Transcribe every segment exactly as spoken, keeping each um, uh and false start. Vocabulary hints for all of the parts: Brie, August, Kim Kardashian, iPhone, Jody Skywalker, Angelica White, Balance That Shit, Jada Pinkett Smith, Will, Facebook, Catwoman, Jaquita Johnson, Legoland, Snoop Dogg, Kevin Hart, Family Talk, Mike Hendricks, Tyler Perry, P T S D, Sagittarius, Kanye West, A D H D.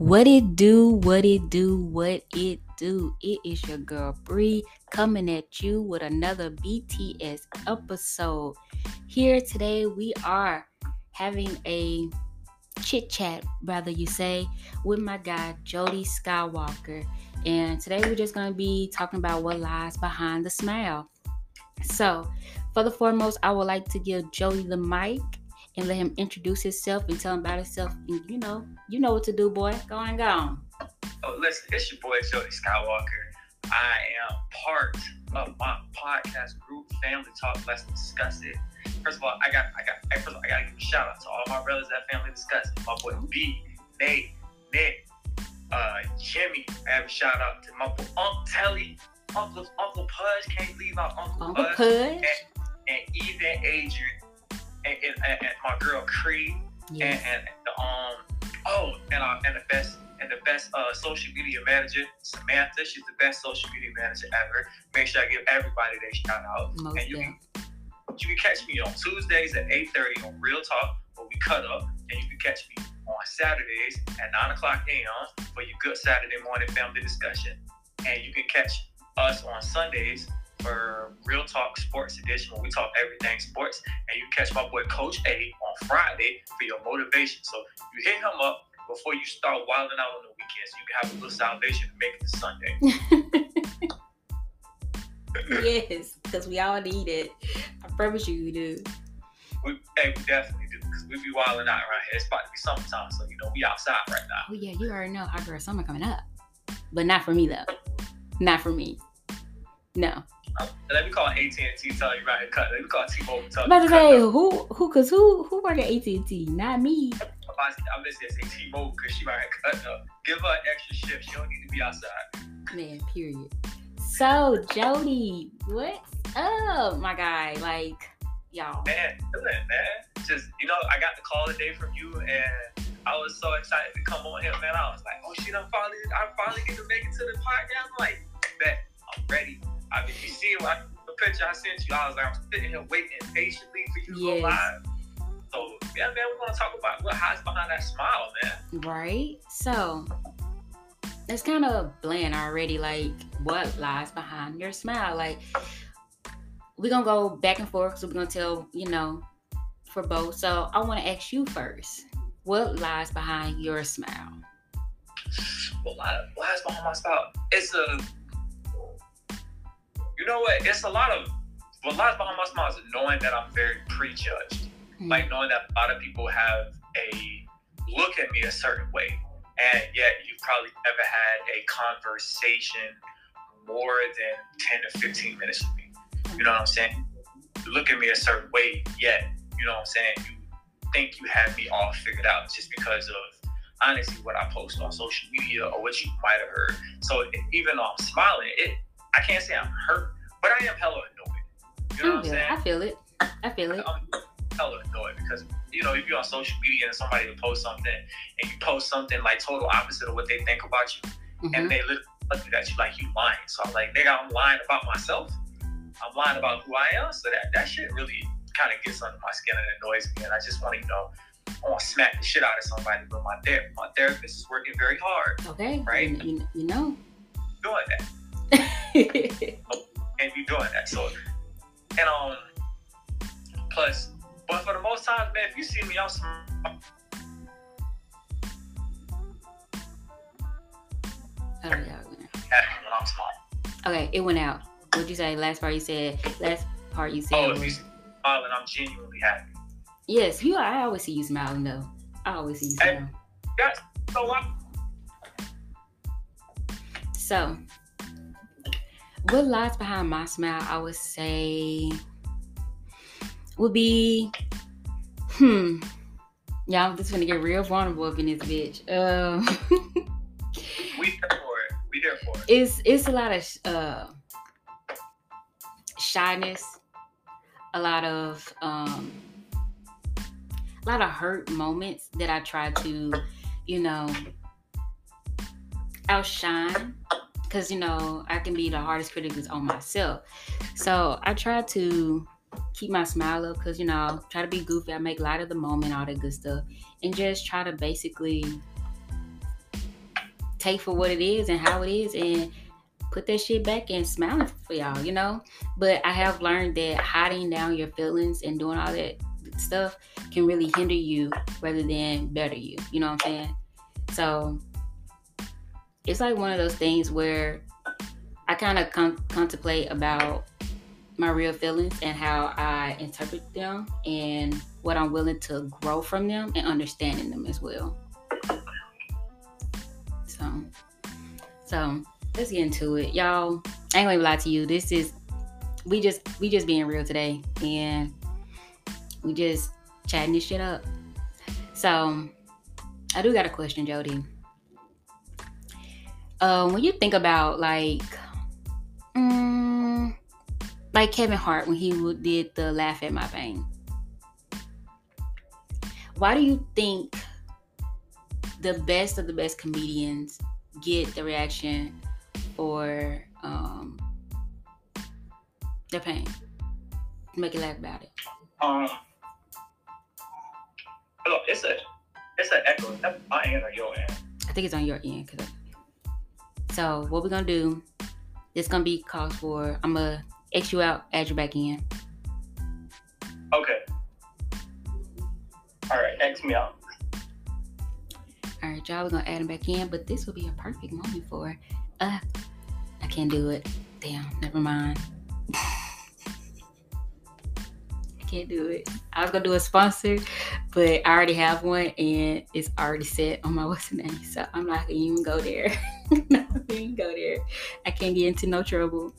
What it do, what it do, what it do. It is your girl Brie coming at you with another B T S episode. Here today we are having a chit chat, rather you say, with my guy Jody Skywalker. And today we're just going to be talking about what lies behind the smile. So, for the foremost, I would like to give Jody the mic and let him introduce himself and tell him about himself. And you know, you know what to do, boy. Go on, go on. Oh, listen, it's your boy, Jody Skywalker. I am part of my podcast group, Family Talk. Let's Discuss It. First of all, I got, I got, first of all, I got to give a shout out to all my brothers at Family Discuss It. My boy B, Nate, Nick, uh, Jimmy. I have a shout out to my boy Uncle Telly, Uncle Uncle Pudge. Can't leave out Uncle, Uncle Pudge, Pudge. And, and even Adrian. And, and, and my girl Cree, yes. and, and the um oh and uh, and the best and the best uh, social media manager Samantha. She's the best social media manager ever. Make sure I give everybody their shout out. Most and you can, you can catch me on Tuesdays at eight thirty on Real Talk, where we cut up, and you can catch me on Saturdays at nine o'clock a m for your good Saturday morning family discussion, and you can catch us on Sundays for Real Talk Sports Edition, where we talk everything sports, and you catch my boy Coach A on Friday for your motivation. So you hit him up before you start wilding out on the weekend, so you can have a little salvation to make it to Sunday. Yes, because we all need it. I promise you, we do. We, hey, we definitely do, because we be wilding out around here. It's about to be summertime, so you know we outside right now. Oh yeah, you already know our girl summer coming up, but not for me though. Not for me. No. Let me call A T and T tell you right here, cut. Let me call T-Mobile tell you. About to say who, who, cause who, who work at A T and T? Not me. I'm listening to T-Mobile because she right here cut up. Give her an extra shift. She don't need to be outside. Man, period. So Jody, what's up, my guy? Like y'all. Man, good man. Just you know, I got the call today from you, and I was so excited to come on here, man. I was like, oh shit, I'm finally, I'm finally getting to make it to the podcast. I'm like, bet I'm ready. I mean, you see what I, the picture I sent you, I was like, I'm sitting here waiting patiently for you to yes. go live. So, yeah, man, we're going to talk about what hides behind that smile, man. Right? So, that's kind of bland already, like, what lies behind your smile? Like, we're going to go back and forth, so we're going to tell, you know, for both. So, I want to ask you first, what lies behind your smile? What lies behind my smile? It's a... You know what? It's a lot of what lies behind my smile is knowing that I'm very prejudged. Mm-hmm. Like knowing that a lot of people have a look at me a certain way, and yet you've probably never had a conversation more than ten to fifteen minutes with me. Mm-hmm. You know what I'm saying? You look at me a certain way, yet you know what I'm saying. You think you have me all figured out just because of honestly what I post on social media or what you might have heard. So even though I'm smiling, it. I can't say I'm hurt, but I am hella annoyed. You know what I'm saying? I feel it. I feel it. I'm hella annoyed because, you know, if you're on social media and somebody will post something and you post something like total opposite of what they think about you, mm-hmm. and they look at you like you lying. So I'm like, nigga, I'm lying about myself. I'm lying about who I am. So that, that shit really kind of gets under my skin and annoys me. And I just want to, you know, I want to smack the shit out of somebody. But my, ther- my therapist is working very hard. Okay. Right? You, you know. Doing that. And be doing that, so and um plus but for the most times, man, if you see me I'm smiling. Oh, yeah, yeah. I'm smiling. Okay, it went out. What'd you say? Last part you said last part you said oh, if you see me smiling, I'm genuinely happy. Yes, you I always see you smiling though. I always see you smiling. Yes, so what so what lies behind my smile, I would say, would be, hmm, y'all, I'm just gonna get real vulnerable up in this bitch. Um, we here for it. We here for it. It's it's a lot of uh, shyness, a lot of um, a lot of hurt moments that I try to, you know, outshine. Because, you know, I can be the hardest critic is on myself. So I try to keep my smile up because, you know, try to be goofy. I make light of the moment, all that good stuff. And just try to basically take for what it is and how it is and put that shit back and smiling for y'all, you know? But I have learned that hiding down your feelings and doing all that stuff can really hinder you rather than better you. You know what I'm saying? So it's like one of those things where I kind of com- contemplate about my real feelings and how I interpret them and what I'm willing to grow from them and understanding them as well. So, so let's get into it, y'all. I ain't gonna lie to you. This is we just we just being real today, and we just chatting this shit up. So, I do got a question, Jody. Uh, when you think about like, um, like Kevin Hart when he did the Laugh at My Pain, why do you think the best of the best comedians get the reaction for um, their pain? Make you laugh about it. Um, look, it's a, it's an echo. That's my end or your end? I think it's on your end. Cause I, so what we're gonna do? It's gonna be called for. I'm gonna X you out, add you back in. Okay. All right, X me out. All right, y'all, we're gonna add him back in, but this will be a perfect moment for. Uh, I can't do it. Damn, never mind. I can't do it. I was gonna do a sponsor, but I already have one, and it's already set on my what's the name, so I'm not gonna even go there. No, we can go there. I can't get into no trouble.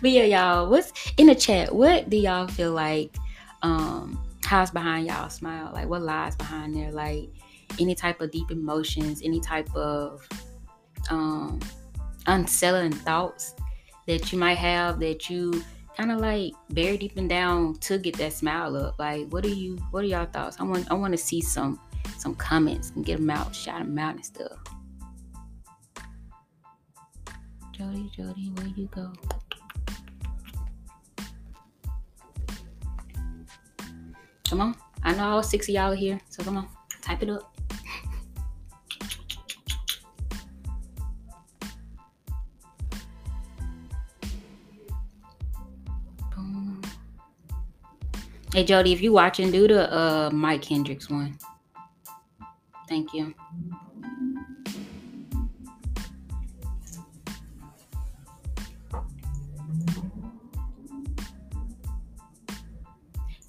But yeah, y'all, what's in the chat? What do y'all feel like? Um. How's behind y'all smile? Like, what lies behind there? Like, any type of deep emotions, any type of um, unsettling thoughts that you might have that you kind of like bury deep and down to get that smile up. Like, what are you? What are y'all thoughts? I want, I want to see some, some comments and get them out, shout them out and stuff. Jody, Jody, where you go? Come on. I know all six of y'all are here, so come on. Type it up. Boom. Hey, Jody, if you watching, do the uh, Mike Hendricks one. Thank you.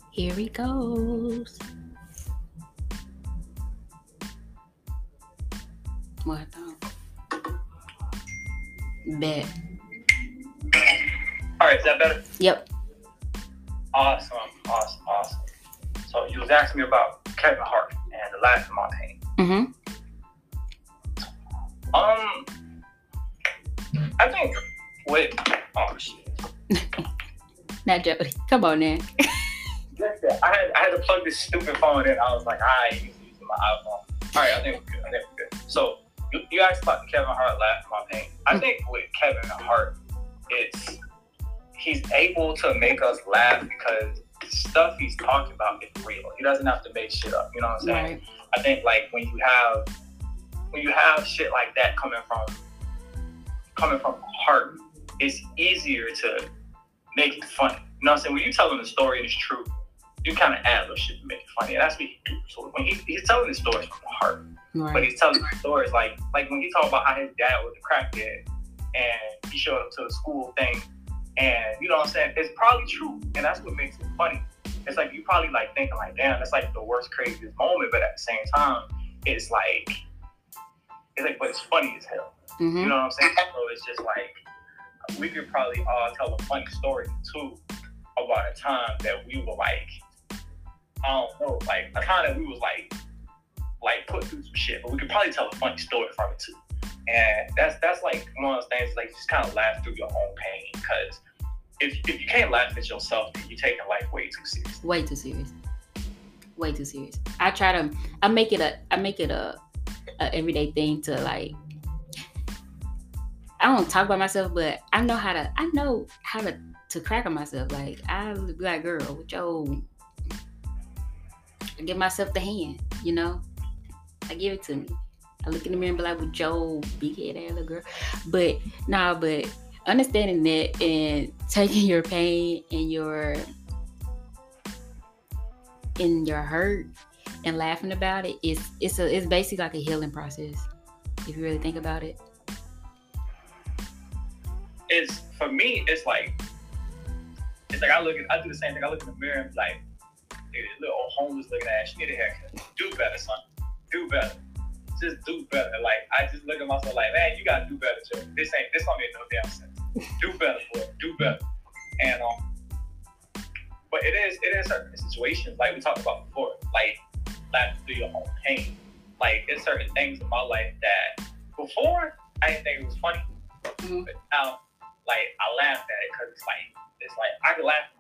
Here he goes. What I thought. Bet. All right, is that better? Yep. Awesome, awesome, awesome. So you was asking me about Kevin Hart and the Laugh at My Pain. Mm-hmm. Um, I think. Wait. Oh shit. Not Jody. Come on, now. Listen, I had I had to plug this stupid phone in. I was like, I ain't using my iPhone. All right, I think we're good. I think we're good. So you, you asked about Kevin Hart Laugh at My Pain. I think with Kevin Hart, it's he's able to make us laugh because the stuff he's talking about is real. He doesn't have to make shit up. You know what I'm saying? Right. I think like when you have when you have shit like that coming from coming from heart, it's easier to make it funny. You know what I'm saying? When you telling the story and it's true, you kind of add little shit to make it funny, and that's what he do. So when he, he's telling his stories from the heart, right. But he's telling his stories like like when he talked about how his dad was a crackhead, and he showed up to a school thing, and you know what I'm saying? It's probably true, and that's what makes it funny. It's like you probably like thinking like, damn, that's like the worst, craziest moment, but at the same time, it's like it's like, but it's funny as hell. Mm-hmm. You know what I'm saying? So it's just like we could probably all tell a funny story too about a time that we were like. I don't know, like, kind of, we was, like, like, put through some shit, but we could probably tell a funny story from it, too. And that's, that's like, one of those things, like, just kind of laugh through your own pain, because if, if you can't laugh at yourself, then you're taking life way too serious. Way too serious. Way too serious. I try to, I make it a, I make it a, a everyday thing to, like, I don't talk about myself, but I know how to, I know how to, to crack on myself. Like, I be like, girl, with your... give myself the hand, you know? I give it to me. I look in the mirror and be like, with Joe, big head ass little girl. But nah, but understanding that and taking your pain and your and your hurt and laughing about it, it's it's a it's basically like a healing process, if you really think about it. It's for me, it's like it's like I look at I do the same thing. I look in the mirror and be like, dude, little homeless looking ass, you need a haircut. Do better, son. Do better. Just do better. Like, I just look at myself like, man, you gotta do better, Joe. This ain't, this don't make no damn sense. Do better, boy. Do better. And um, but it is, it is certain situations like we talked about before, like laughing through your own pain. Like, it's certain things in my life that before I didn't think it was funny, mm-hmm. but now, like, I laughed at it because it's like, it's like I can laugh at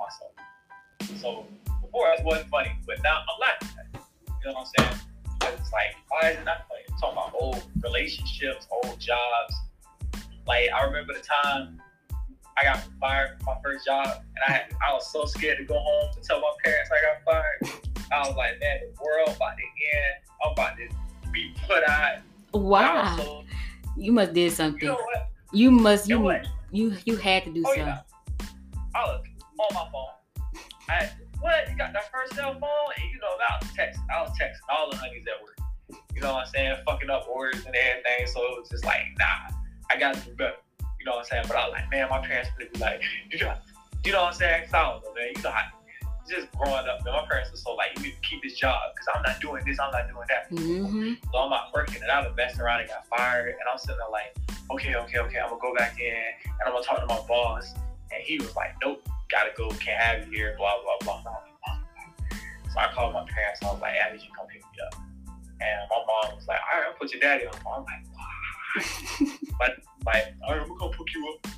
myself. So before it wasn't funny, but now I'm laughing at it. You know what I'm saying? It's like, why is it not funny? I'm talking about old relationships, old jobs. Like, I remember the time I got fired from my first job, and I had, I was so scared to go home to tell my parents I got fired. I was like, man, the world about to end. I'm about to be put out. Wow. So, you must did something. You know what? You must, you, you, know you, you had to do oh, something. Yeah. I was on my phone. I had to. What? You got that first cell phone? And you know, I was texting. I was texting all the honeys at work. You know what I'm saying? Fucking up orders and everything. So it was just like, nah, I got to do better. You know what I'm saying? But I was like, man, my parents would be like, you know, you know what I'm saying? So I don't know, man. You know how, just growing up, man, my parents were so like, you need to keep this job because I'm not doing this, I'm not doing that. Mm-hmm. So I'm not working and I was messing around and got fired. And I'm sitting there like, okay, okay, okay, I'm going to go back in and I'm going to talk to my boss. And he was like, nope. Gotta go, can't have you here, blah, blah, blah, blah. So I called my parents. I was like, Abby, you come pick me up. And my mom was like, all right, I'll put your daddy on the phone. I'm like, wow. But, like, all right, I'm gonna go pick you up.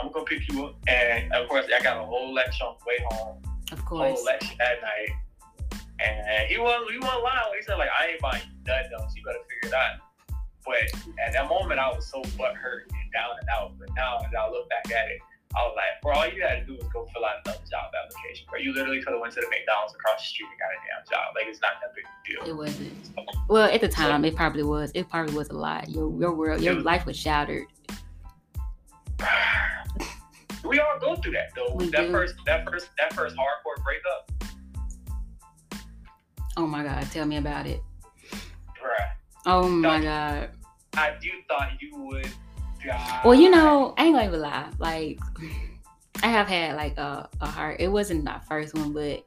I'm gonna pick you up. And of course, I got a whole lecture on the way home. Of course. Whole lecture that night. And he wasn't, he wasn't lying. He said, like, I ain't buying you nothing else. You better figure it out. But at that moment, I was so butthurt and down and out. But now, as I look back at it, I was like, bro, all you had to do was go fill out another job application. Bro, you literally could have went to the McDonald's across the street and got a damn job. Like, it's not that big a deal. It wasn't. So, well, at the time, so, it probably was. It probably was a lot. Your, your world, your dude, life was shattered. We all go through that, though. We that do. first, that first, that first hardcore breakup. Oh my God, tell me about it. Bruh. Oh my so, God. I you thought you would. God. Well, you know, I ain't gonna even lie. Like, I have had like a, a heart. It wasn't my first one, but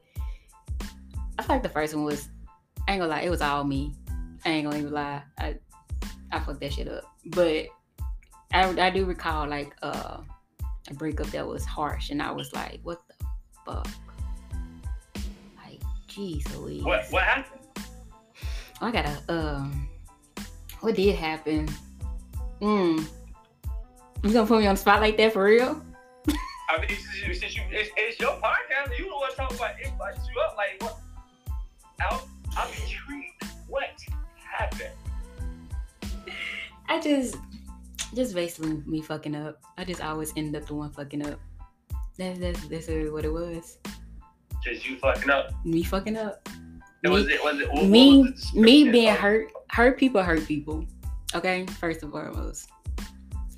I feel like the first one was. I ain't gonna lie. It was all me. I ain't gonna even lie. I I fucked that shit up. But I I do recall like uh, a breakup that was harsh, and I was like, what the fuck? Like, geez, Louise. What what happened? Oh, I gotta um. What did happen? Mm. You gonna put me on the spot like that for real? I mean, since you, it's, it's your podcast, you know what I'm talking about. It fucks you up. Like, what? I'll, I'm intrigued. What happened? I just, just basically me fucking up. I just always end up the one fucking up. That's that's that's really what it was. Just you fucking up. Me fucking up. And me, was it, was it, what, me, what was me being hurt. Hurt people hurt people. Okay, first and foremost.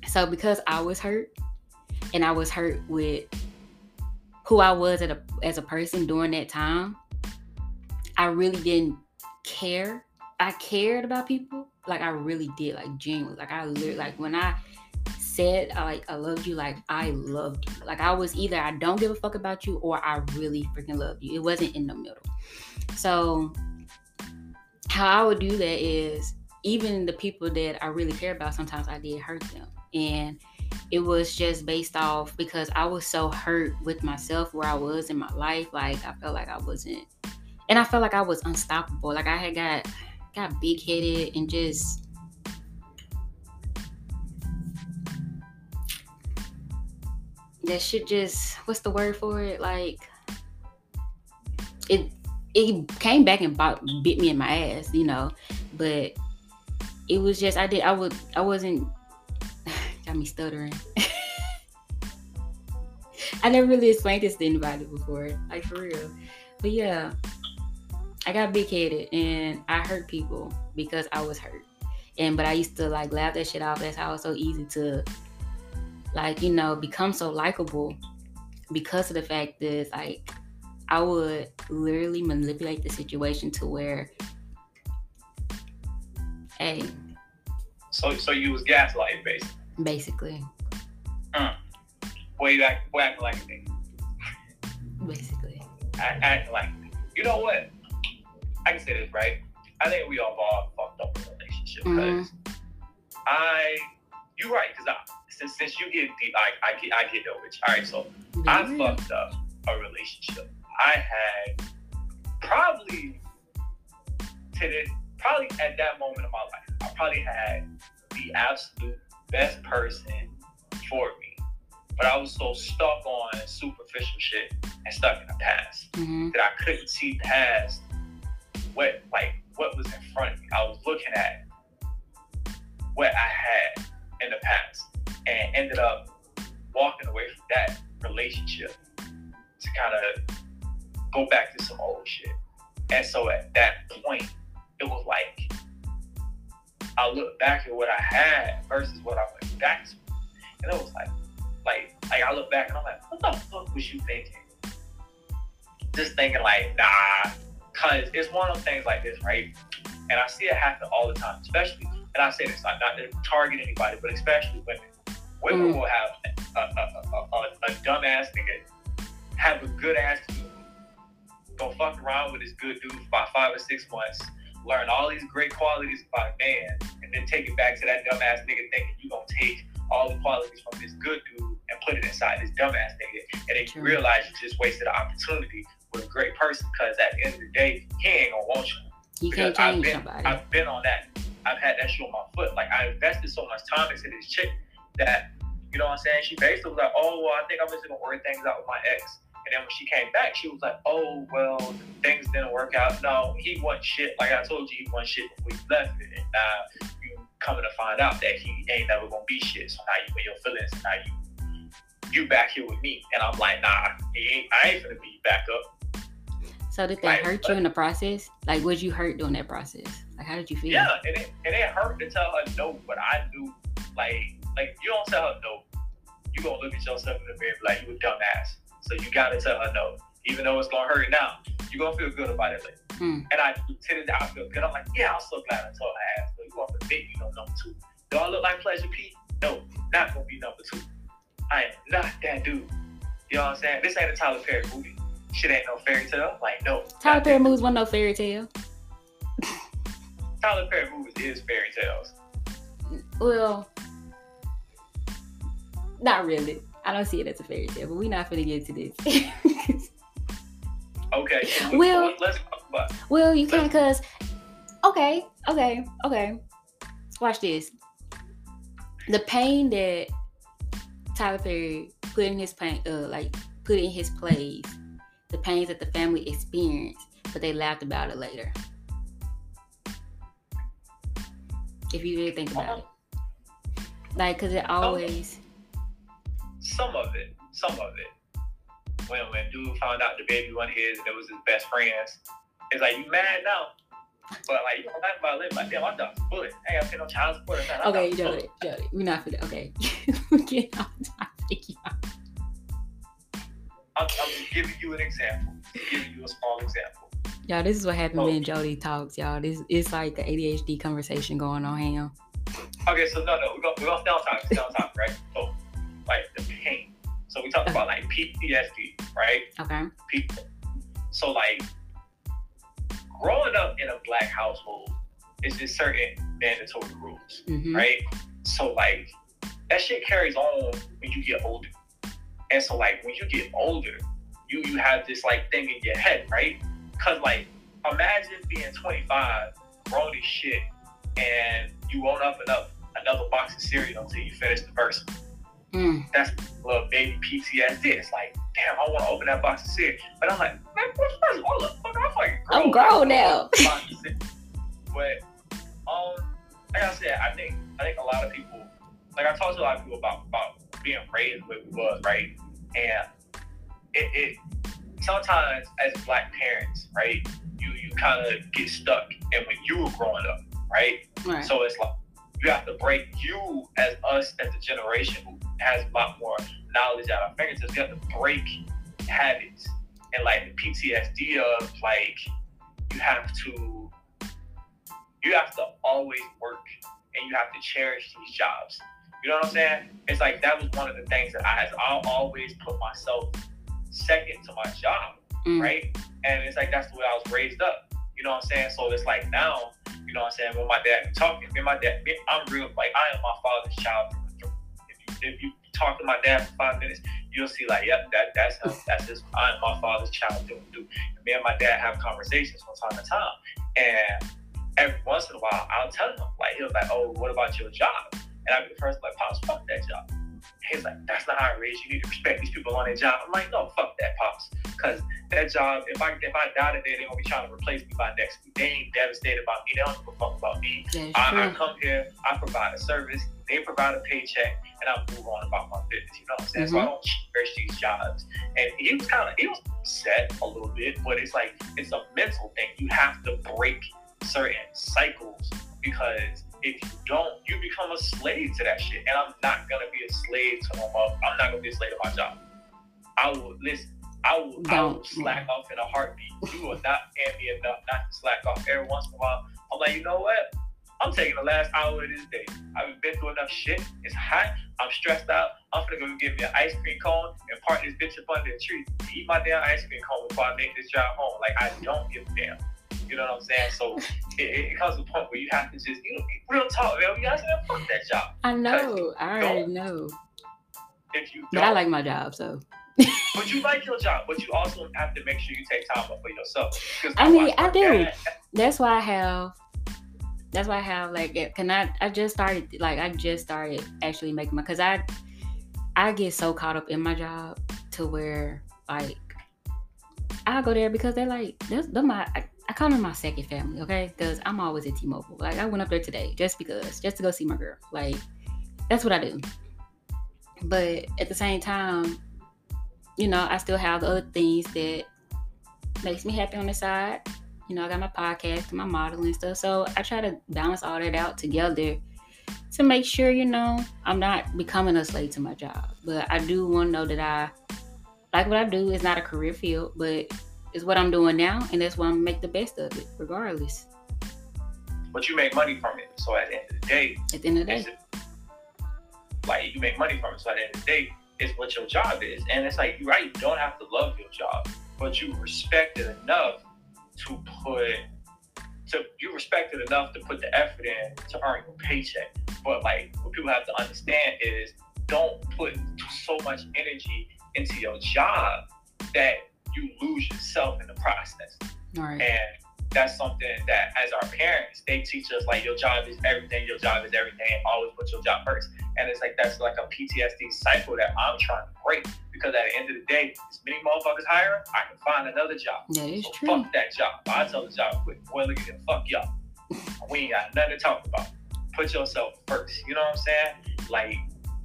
So because I was hurt, and I was hurt with who I was at a, as a person during that time, I really didn't care. I cared about people. Like, I really did. Like, genuinely. Like, I literally, like, when I said, like, I loved you, like, I loved you. Like, I was either I don't give a fuck about you or I really freaking love you. It wasn't in the middle. So how I would do that is even the people that I really care about, sometimes I did hurt them. And it was just based off because I was so hurt with myself where I was in my life. Like, I felt like I wasn't, and I felt like I was unstoppable. Like, I had got got big headed and just that shit just, what's the word for it? Like, it it came back and bought, bit me in my ass, you know. But it was just I did I would I wasn't. Got me stuttering. I never really explained this to anybody before, like, for real. But yeah, I got big headed and I hurt people because I was hurt. And but I used to like laugh that shit off. That's how it's so easy to like, you know, become so likable, because of the fact that like I would literally manipulate the situation to where, hey. So so you was gaslighting basically. Basically. Mm. Way back, way back like that. Basically. I act like that. You know what? I can say this, right? I think we all all fucked up in a relationship. Mm-hmm. I, you're right, because since since you get deep, I I get I get over it. All right, so yeah. I fucked up a relationship. I had probably to this, probably at that moment of my life, I probably had the absolute best person for me, but I was so stuck on superficial shit and stuck in the past mm-hmm. that I couldn't see past what like what was in front of me. I was looking at what I had in the past and ended up walking away from that relationship to kind of go back to some old shit. And so at that point, it was like, I looked back at what I had versus what I went back to. And it was like, like, like I look back and I'm like, what the fuck was you thinking? Just thinking like, nah, cause it's one of those things like this, right? And I see it happen all the time, especially, and I say this, not, not to target anybody, but especially women. Women mm. will have a, a, a, a, a dumbass nigga, have a good ass dude, go fuck around with this good dude for about five or six months, learn all these great qualities about a man, and then take it back to that dumbass nigga thinking you gonna take all the qualities from this good dude and put it inside this dumbass nigga, and then you realize you just wasted an opportunity with a great person, because at the end of the day, he ain't gonna want you. You can't change I've been, somebody. I've been on that. I've had that shit on my foot. Like, I invested so much time into this chick that, you know what I'm saying? She basically was like, oh, well, I think I'm just gonna work things out with my ex. And then when she came back, she was like, oh, well, things didn't work out. No, he won shit. Like I told you, he won shit before you left it. And now you coming to find out that he ain't never gonna be shit. So now you in your feelings, and now you you back here with me. And I'm like, nah, I ain't, I ain't finna be back up. So did they like, hurt you in the process? Like, was you hurt during that process? Like, how did you feel? Yeah, and it, and it hurt to tell her no, but I knew, like, like you don't tell her no, you gonna look at yourself in the mirror like you a dumbass. So you gotta tell her no, even though it's gonna hurt now. You gonna feel good about it later. Mm. And I tended to I feel good. I'm like, yeah, I'm so glad I told her ass. But you want to think you know number two? Do I look like Pleasure Pete? No, not gonna be number two. I am not that dude. You know what I'm saying? This ain't a Tyler Perry movie. Shit ain't no fairy tale. I'm like, no. Tyler Perry movies wasn't no fairy tale. Tyler Perry movies is fairy tales. Well, not really. I don't see it as a fairy tale, but we're not finna get to this. Okay. Well, let's talk about it. Well, you can, because, okay, okay, okay. Watch this. The pain that Tyler Perry put in his pain, uh, like, put in his plays, the pains that the family experienced, but they laughed about it later. If you really think about it. Like, because it always... Some of it, some of it. When when dude found out the baby one of his and it was his best friends, it's like, you mad now? But like, you don't like about living like, damn, I thought it was bullet. Hey, I pay no child support or nothing. Okay, Jody, Jody, we're not for that. Okay, we're getting off topic, y'all. I'm, I'm giving you an example. I'm giving you a small example. Y'all, this is what happens so, when Jody talks, y'all. This it's like the A D H D conversation going on here. Okay, so no, no, we're gonna we're gonna stay on topic, stay on topic, right? So, like the pain. So we talked okay. about like P T S D, right? Okay. People. So like growing up in a black household is just certain mandatory rules, mm-hmm. right? So like that shit carries on when you get older. And so like when you get older, you, you have this like thing in your head, right? Cause like imagine being twenty-five, grown as shit, and you won't open up another box of cereal until you finish the first one. Mm. That's little baby P T S D. It's like, damn, I want to open that box of cereal, but I'm like, man, what's first? All the fuck, I'm fucking grown. I'm grown now. But um, like I said, I think I think a lot of people, like I talked to a lot of people about about being raised where we was, right? And it, it sometimes as black parents, right, you you kind of get stuck in when you were growing up, right? right? So it's like you have to break you as us as a generation who has a lot more knowledge at our fingertips. You have to break habits and like the P T S D of like you have to you have to always work and you have to cherish these jobs. You know what I'm saying? It's like that was one of the things that I I'll always put myself second to my job, mm. right? And it's like that's the way I was raised up. You know what I'm saying? So it's like now, you know what I'm saying, when my dad talking, me and my dad, me, I'm real like I am my father's child. If you if you talk to my dad for five minutes, you'll see like, yep, that that's him. That's just I am my father's child doing do. And me and my dad have conversations from time to time. And every once in a while I'll tell him, like he'll be like, oh, what about your job? And I'll be the first like, Pops, fuck that job. He's like, that's not how it is. You need to respect these people on their job. I'm like, no, fuck that, Pops. Because that job, if I if I die today, they're going to be trying to replace me by next week. They ain't devastated about me. They don't give a fuck about me. I, I come here, I provide a service, they provide a paycheck, and I move on about my business. You know what I'm saying? Mm-hmm. So I don't cherish these jobs. And he was kind of, he was upset a little bit, but it's like, it's a mental thing. You have to break certain cycles because if you don't, you become a slave to that shit. And I'm not gonna be a slave to my mom. I'm not gonna be a slave to my job. I will listen. I will, I will slack off in a heartbeat. You will not pay me enough not to slack off. Every once in a while, I'm like, you know what? I'm taking the last hour of this day. I've been through enough shit. It's hot. I'm stressed out. I'm finna go give me an ice cream cone and park this bitch up under a tree. Eat my damn ice cream cone before I make this drive home. Like I don't give a damn. You know what I'm saying? So it, it comes to a point where you have to just, you know, real talk, man. You gotta say, fuck that job. I know. I already know. If you but I like my job, so. But you like your job, but you also have to make sure you take time up for yourself. I mean, I do. Dad. That's why I have, that's why I have, like, can I, I just started, like, I just started actually making my, because I, I get so caught up in my job to where, like, I go there because they're like, they're, they're my, I, I call them my second family, okay? Because I'm always at T-Mobile. Like, I went up there today just because, just to go see my girl. Like, that's what I do. But at the same time, you know, I still have the other things that makes me happy on the side. You know, I got my podcast and my modeling and stuff. So I try to balance all that out together to make sure, you know, I'm not becoming a slave to my job. But I do want to know that I, like what I do is not a career field, but it's what I'm doing now, and that's why I'm make the best of it, regardless. But you make money from it, so at the end of the day, at the end of the day, a, like you make money from it, so at the end of the day, it's what your job is, and it's like you right, you don't have to love your job, but you respect it enough to put, to you respect it enough to put the effort in to earn your paycheck. But like what people have to understand is don't put so much energy into your job that you lose yourself in the process. Right. And that's something that as our parents, they teach us like your job is everything, your job is everything, always put your job first. And it's like that's like a P T S D cycle that I'm trying to break because at the end of the day, as many motherfuckers hiring, I can find another job. That is so true. Fuck that job. I tell the job quick, boy, look at you, fuck y'all. We ain't got nothing to talk about. Put yourself first. You know what I'm saying? Like,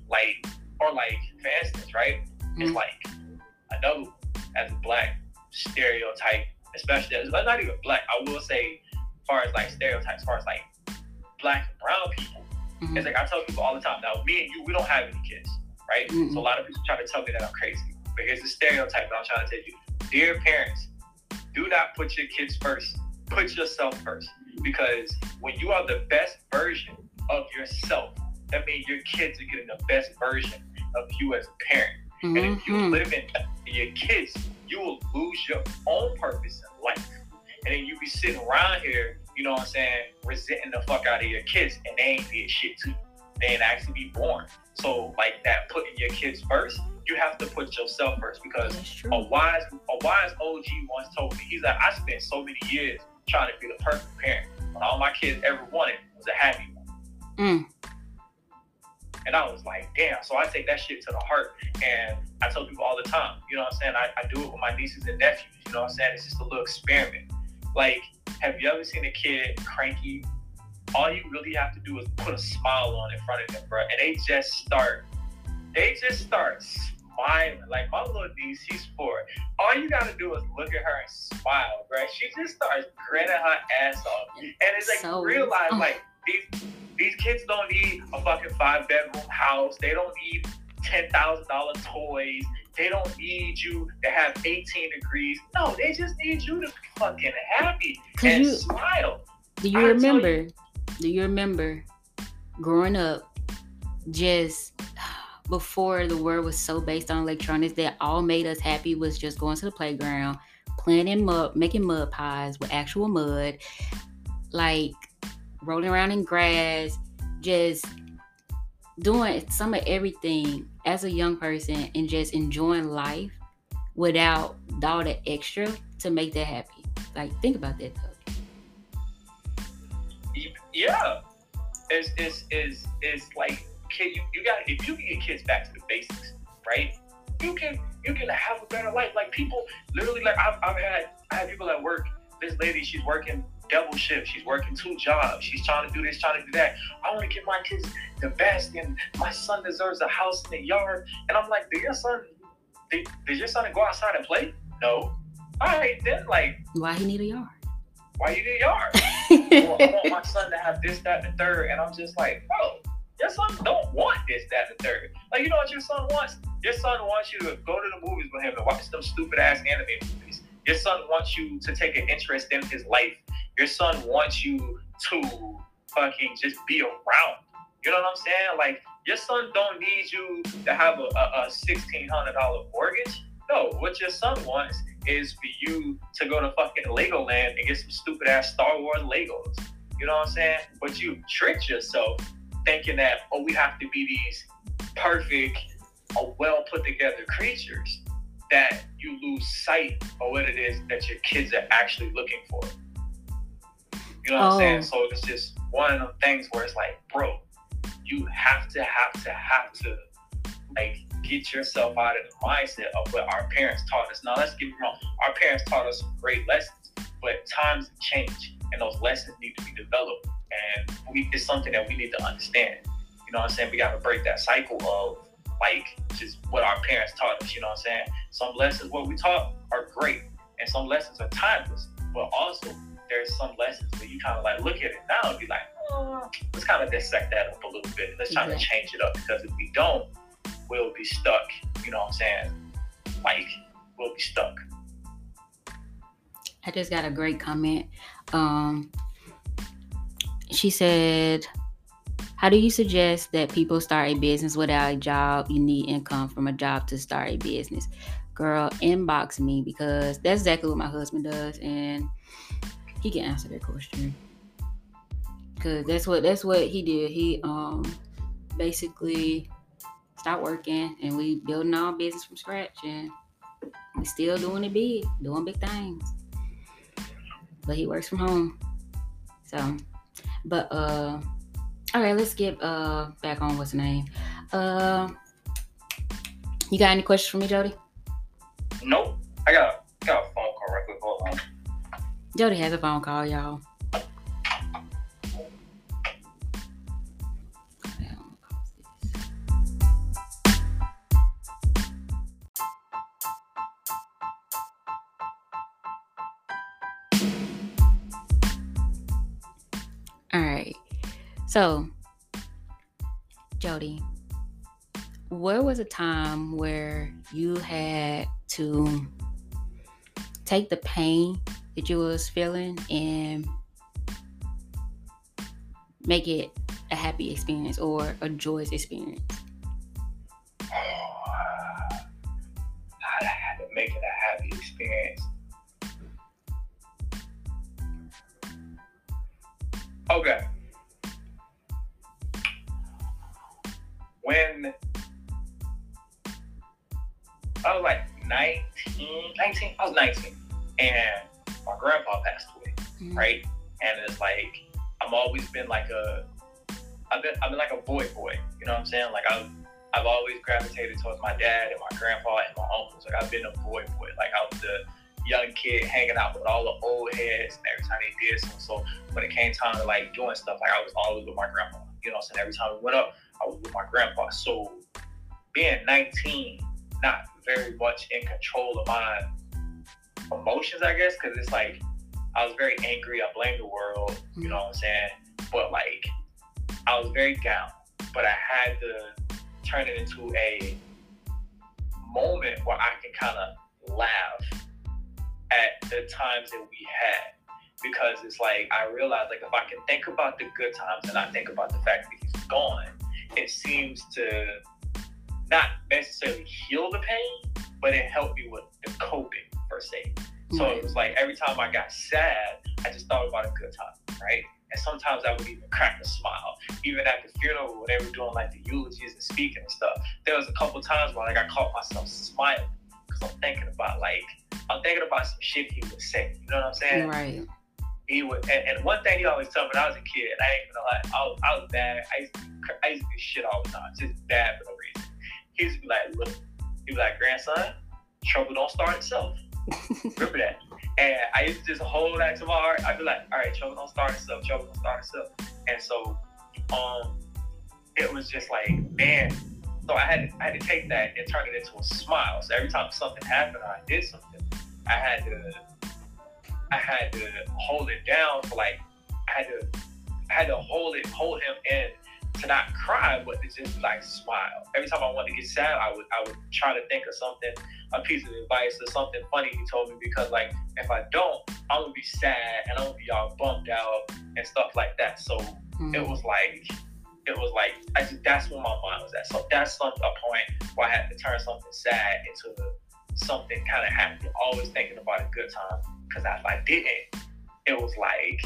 like, or like, for instance, right? Mm-hmm. It's like another as a black stereotype, especially as not even black, I will say as far as like stereotypes, as far as like black and brown people, mm-hmm. it's like I tell people all the time, now me and you, we don't have any kids, right? Mm-hmm. So a lot of people try to tell me that I'm crazy, but here's the stereotype that I'm trying to tell you. Dear parents, do not put your kids first, put yourself first, because when you are the best version of yourself, that means your kids are getting the best version of you as a parent. Mm-hmm. And if you live in your kids, you will lose your own purpose in life. And then you be sitting around here, you know what I'm saying, resenting the fuck out of your kids, and they ain't did shit to you. They ain't actually be born. So, like that, putting your kids first, you have to put yourself first because a wise a wise O G once told me, he's like, I spent so many years trying to be the perfect parent, when all my kids ever wanted was a happy one. Mm. And I was like, damn. So I take that shit to the heart. And I tell people all the time, you know what I'm saying? I, I do it with my nieces and nephews. You know what I'm saying? It's just a little experiment. Like, have you ever seen a kid cranky? All you really have to do is put a smile on in front of them, bro. And they just start, they just start smiling. Like, my little D, she's four. All you gotta do is look at her and smile, bruh. She just starts grinning her ass off. And it's like, so, realize, oh. like, these these kids don't need a fucking five-bedroom house. They don't need ten thousand dollars toys. They don't need you to have eighteen degrees. No, they just need you to be fucking happy and you, smile. Do you I remember? You, do you remember growing up just before the world was so based on electronics that all made us happy was just going to the playground, playing in mud, making mud pies with actual mud, like rolling around in grass, just doing some of everything as a young person and just enjoying life without all the extra to make that happy. Like, think about that though. Yeah. It's, it's, it's, it's like, kid, you, you got if you can get kids back to the basics, right? You can you can have a better life. Like, people literally, like I've, I've had I have people at work. This lady, she's working double shift. She's working two jobs. She's trying to do this, trying to do that. I want to give my kids the best, and my son deserves a house and a yard. And I'm like, did your son did, did your son go outside and play? No. All right, then, like, why he need a yard? Why you need a yard? Well, I want my son to have this, that, and the third. And I'm just like, bro. Your son don't want this, that, and the third. Like, you know what your son wants? Your son wants you to go to the movies with him and watch them stupid-ass anime movies. Your son wants you to take an interest in his life. Your son wants you to fucking just be around. You know what I'm saying? Like, your son don't need you to have a, a, a sixteen hundred dollars mortgage. No, what your son wants is for you to go to fucking Legoland and get some stupid-ass Star Wars Legos. You know what I'm saying? But you tricked yourself thinking that, oh, we have to be these perfect, well put together creatures, that you lose sight of what it is that your kids are actually looking for. You know what oh. I'm saying? So it's just one of them things where it's like, bro, you have to, have to, have to, like, get yourself out of the mindset of what our parents taught us. Now, let's get me wrong. Our parents taught us some great lessons, but times change, and those lessons need to be developed. And we, it's something that we need to understand. You know what I'm saying? We got to break that cycle of, like, just what our parents taught us. You know what I'm saying? Some lessons, what we taught, are great. And some lessons are timeless. But also, there's some lessons where you kind of, like, look at it now and be like, oh, let's kind of dissect that up a little bit. Let's try yeah. to change it up. Because if we don't, we'll be stuck. You know what I'm saying? Like, we'll be stuck. I just got a great comment. Um... She said, how do you suggest that people start a business without a job? You need income from a job to start a business. Girl, inbox me, because that's exactly what my husband does, and he can answer that question. Cause that's what that's what he did. He um basically stopped working, and we building our business from scratch, and we still doing it big, doing big things. But he works from home. So But, uh, all right, let's get, uh, back on what's the name. Uh, you got any questions for me, Jody? Nope. I got, got a phone call right quick. Hold on. Jody has a phone call, y'all. So, Jody, where was a time where you had to take the pain that you was feeling and make it a happy experience or a joyous experience? Oh, uh, I had to make it a happy experience. Okay. When I was like nineteen, nineteen, I was nineteen, and my grandpa passed away, mm-hmm. right? And it's like, I've always been like a, I've been, I've been like a boy boy, you know what I'm saying? Like, I've, I've always gravitated towards my dad and my grandpa and my uncles. Like, I've been a boy boy. Like, I was the young kid hanging out with all the old heads, and every time they did something. So when it came time to, like, doing stuff, like, I was always with my grandpa, you know what I'm saying? Every time we went up, I was with my grandpa. So being nineteen, not very much in control of my emotions, I guess, because it's like I was very angry. I blamed the world, you know what I'm saying? But like I was very down, but I had to turn it into a moment where I can kind of laugh at the times that we had, because it's like I realized, like, if I can think about the good times and I think about the fact that he's gone, it seems to not necessarily heal the pain, but it helped me with the coping per se. So it was like every time I got sad, I just thought about a good time, right? And sometimes I would even crack a smile. Even at the funeral, when they were doing like the eulogies and speaking and stuff, there was a couple times where like I caught myself smiling, because I'm thinking about like, I'm thinking about some shit he would say. You know what I'm saying? Right. He would, and, and one thing he always told me when I was a kid, and I ain't gonna lie, I was, I was bad. I used, to, I used to do shit all the time, just bad for no reason. He used to be like, look, he was like, grandson, trouble don't start itself. Remember that? And I used to just hold that to my heart. I'd be like, all right, trouble don't start itself, trouble don't start itself. And so, um, it was just like, man. So I had to, I had to take that and turn it into a smile. So every time something happened, or I did something, I had to, I had to hold it down for like, I had to, I had to hold it, hold him in to not cry, but to just like smile. Every time I wanted to get sad, I would, I would try to think of something, a piece of advice or something funny he told me, because like, if I don't, I'm gonna be sad and I'm gonna be all bummed out and stuff like that. So mm-hmm. it was like, it was like, I just, that's where my mind was at. So that's some, a point where I had to turn something sad into something kind of happy, always thinking about a good time. Because if I didn't, it was like,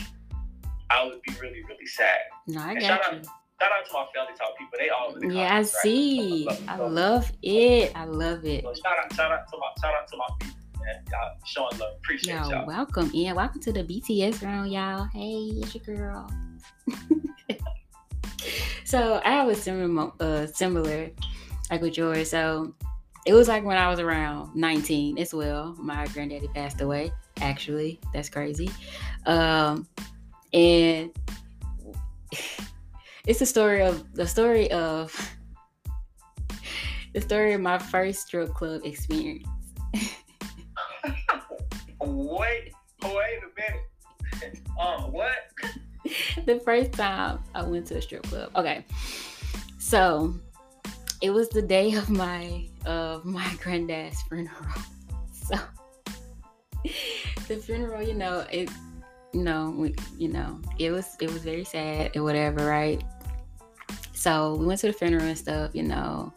I would be really, really sad. No, I and got shout you. Out, shout out to my Family Talk people. They all really yeah, I see. Right? I, love I love it. I love it. So shout out, shout out to my, shout out to my people. Man. Y'all showing love. Appreciate Yo, y'all. Welcome. Yeah, welcome to the B T S round, y'all. Hey, it's your girl. So I was similar, uh, similar, like with yours. So it was like when I was around nineteen as well. My granddaddy passed away, actually. That's crazy. Um, and it's the story of the story of the story of my first strip club experience. wait, wait a minute. Um, uh, what? The first time I went to a strip club. Okay, so it was the day of my of my granddad's funeral. So the funeral, you know, it, you know, we, you know, it was it was very sad and whatever, right? So we went to the funeral and stuff, you know,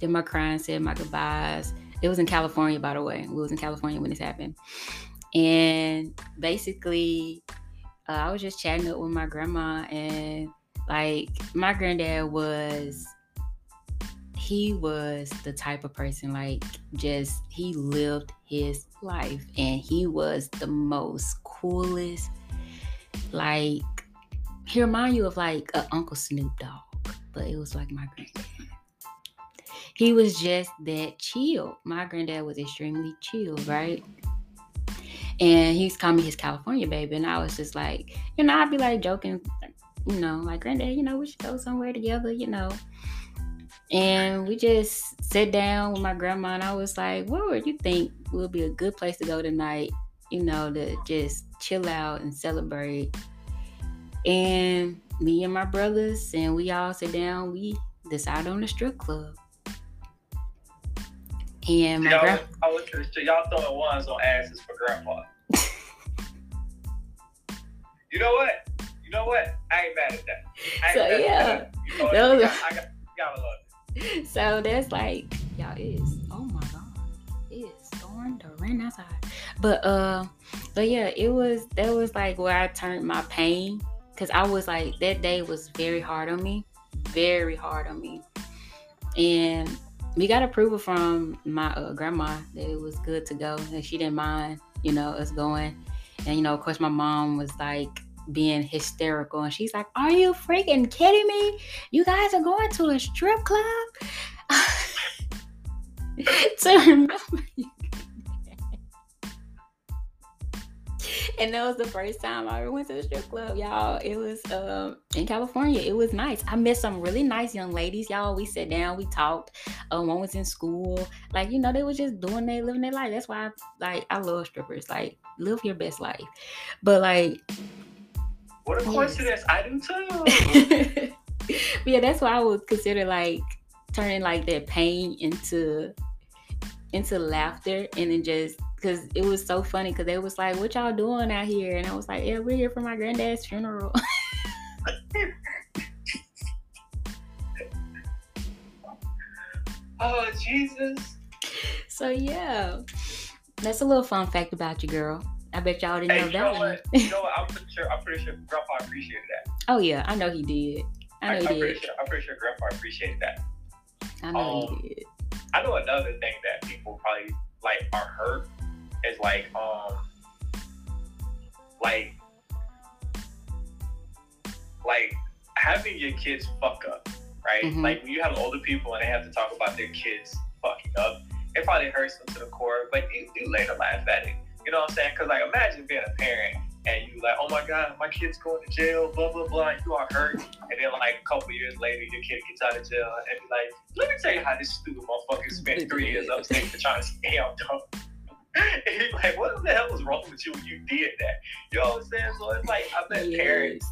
did my crying, said my goodbyes. It was in California, by the way. We was in California when this happened, and basically. Uh, I was just chatting up with my grandma, and like my granddad was, he was the type of person, like, just, he lived his life, and he was the most coolest, like, he reminded you of like a Uncle Snoop Dogg, but it was like my granddad. He was just that chill. My granddad was extremely chill, right? And he's calling me his California baby. And I was just like, you know, I'd be like joking, you know, like, granddad, you know, we should go somewhere together, you know. And we just sat down with my grandma, and I was like, what would you think would be a good place to go tonight, you know, to just chill out and celebrate? And me and my brothers, and we all sit down, we decide on the strip club. And my y'all, gra- I was, I was, y'all throwing ones on asses for grandpa. You know what? You know what? I ain't mad at that. I ain't so mad yeah, at that. You know those are- I, I got, gotta love it. So that's like y'all is. Oh my god, it's storm to rain outside. But uh, but yeah, it was that was like where I turned my pain, because I was like, that day was very hard on me, very hard on me, and. We got approval from my uh, grandma that it was good to go, and she didn't mind, you know, us going. And, you know, of course, my mom was like being hysterical, and she's like, are you freaking kidding me? You guys are going to a strip club? To remember you. And that was the first time I ever went to a strip club, y'all. It was um, in California. It was nice. I met some really nice young ladies, y'all. We sat down, we talked. Um, one was in school. Like, you know, they was just doing their, living their life. That's why, I, like, I love strippers. Like, live your best life. But, like... What a coincidence. Yes. I do, too. Yeah, that's why I would consider, like, turning, like, that pain into... into laughter. And then just because it was so funny, because they was like, what y'all doing out here? And I was like, yeah, we're here for my granddad's funeral. Oh, Jesus. So yeah, that's a little fun fact about you, girl. I bet y'all didn't hey, know you that know one. You know what? I'm pretty sure, I'm pretty sure Grandpa appreciated that. Oh yeah, I know he did. I know I, he I'm did. Pretty sure, I'm pretty sure Grandpa appreciated that. I know um, he did. I know another thing that people probably like are hurt is like um like like having your kids fuck up, right? Mm-hmm. Like when you have older people and they have to talk about their kids fucking up, it probably hurts them to the core, but you do later laugh at it. You know what I'm saying? Because like imagine being a parent and you like, oh my God, my kid's going to jail, blah, blah, blah, and you are hurt. And then like a couple years later, your kid gets out of jail and be like, let me tell you how this stupid motherfucker spent three years upstate for trying to scam them. And you're like, what the hell was wrong with you when you did that? You know what I'm saying? So it's like, I bet yes. parents,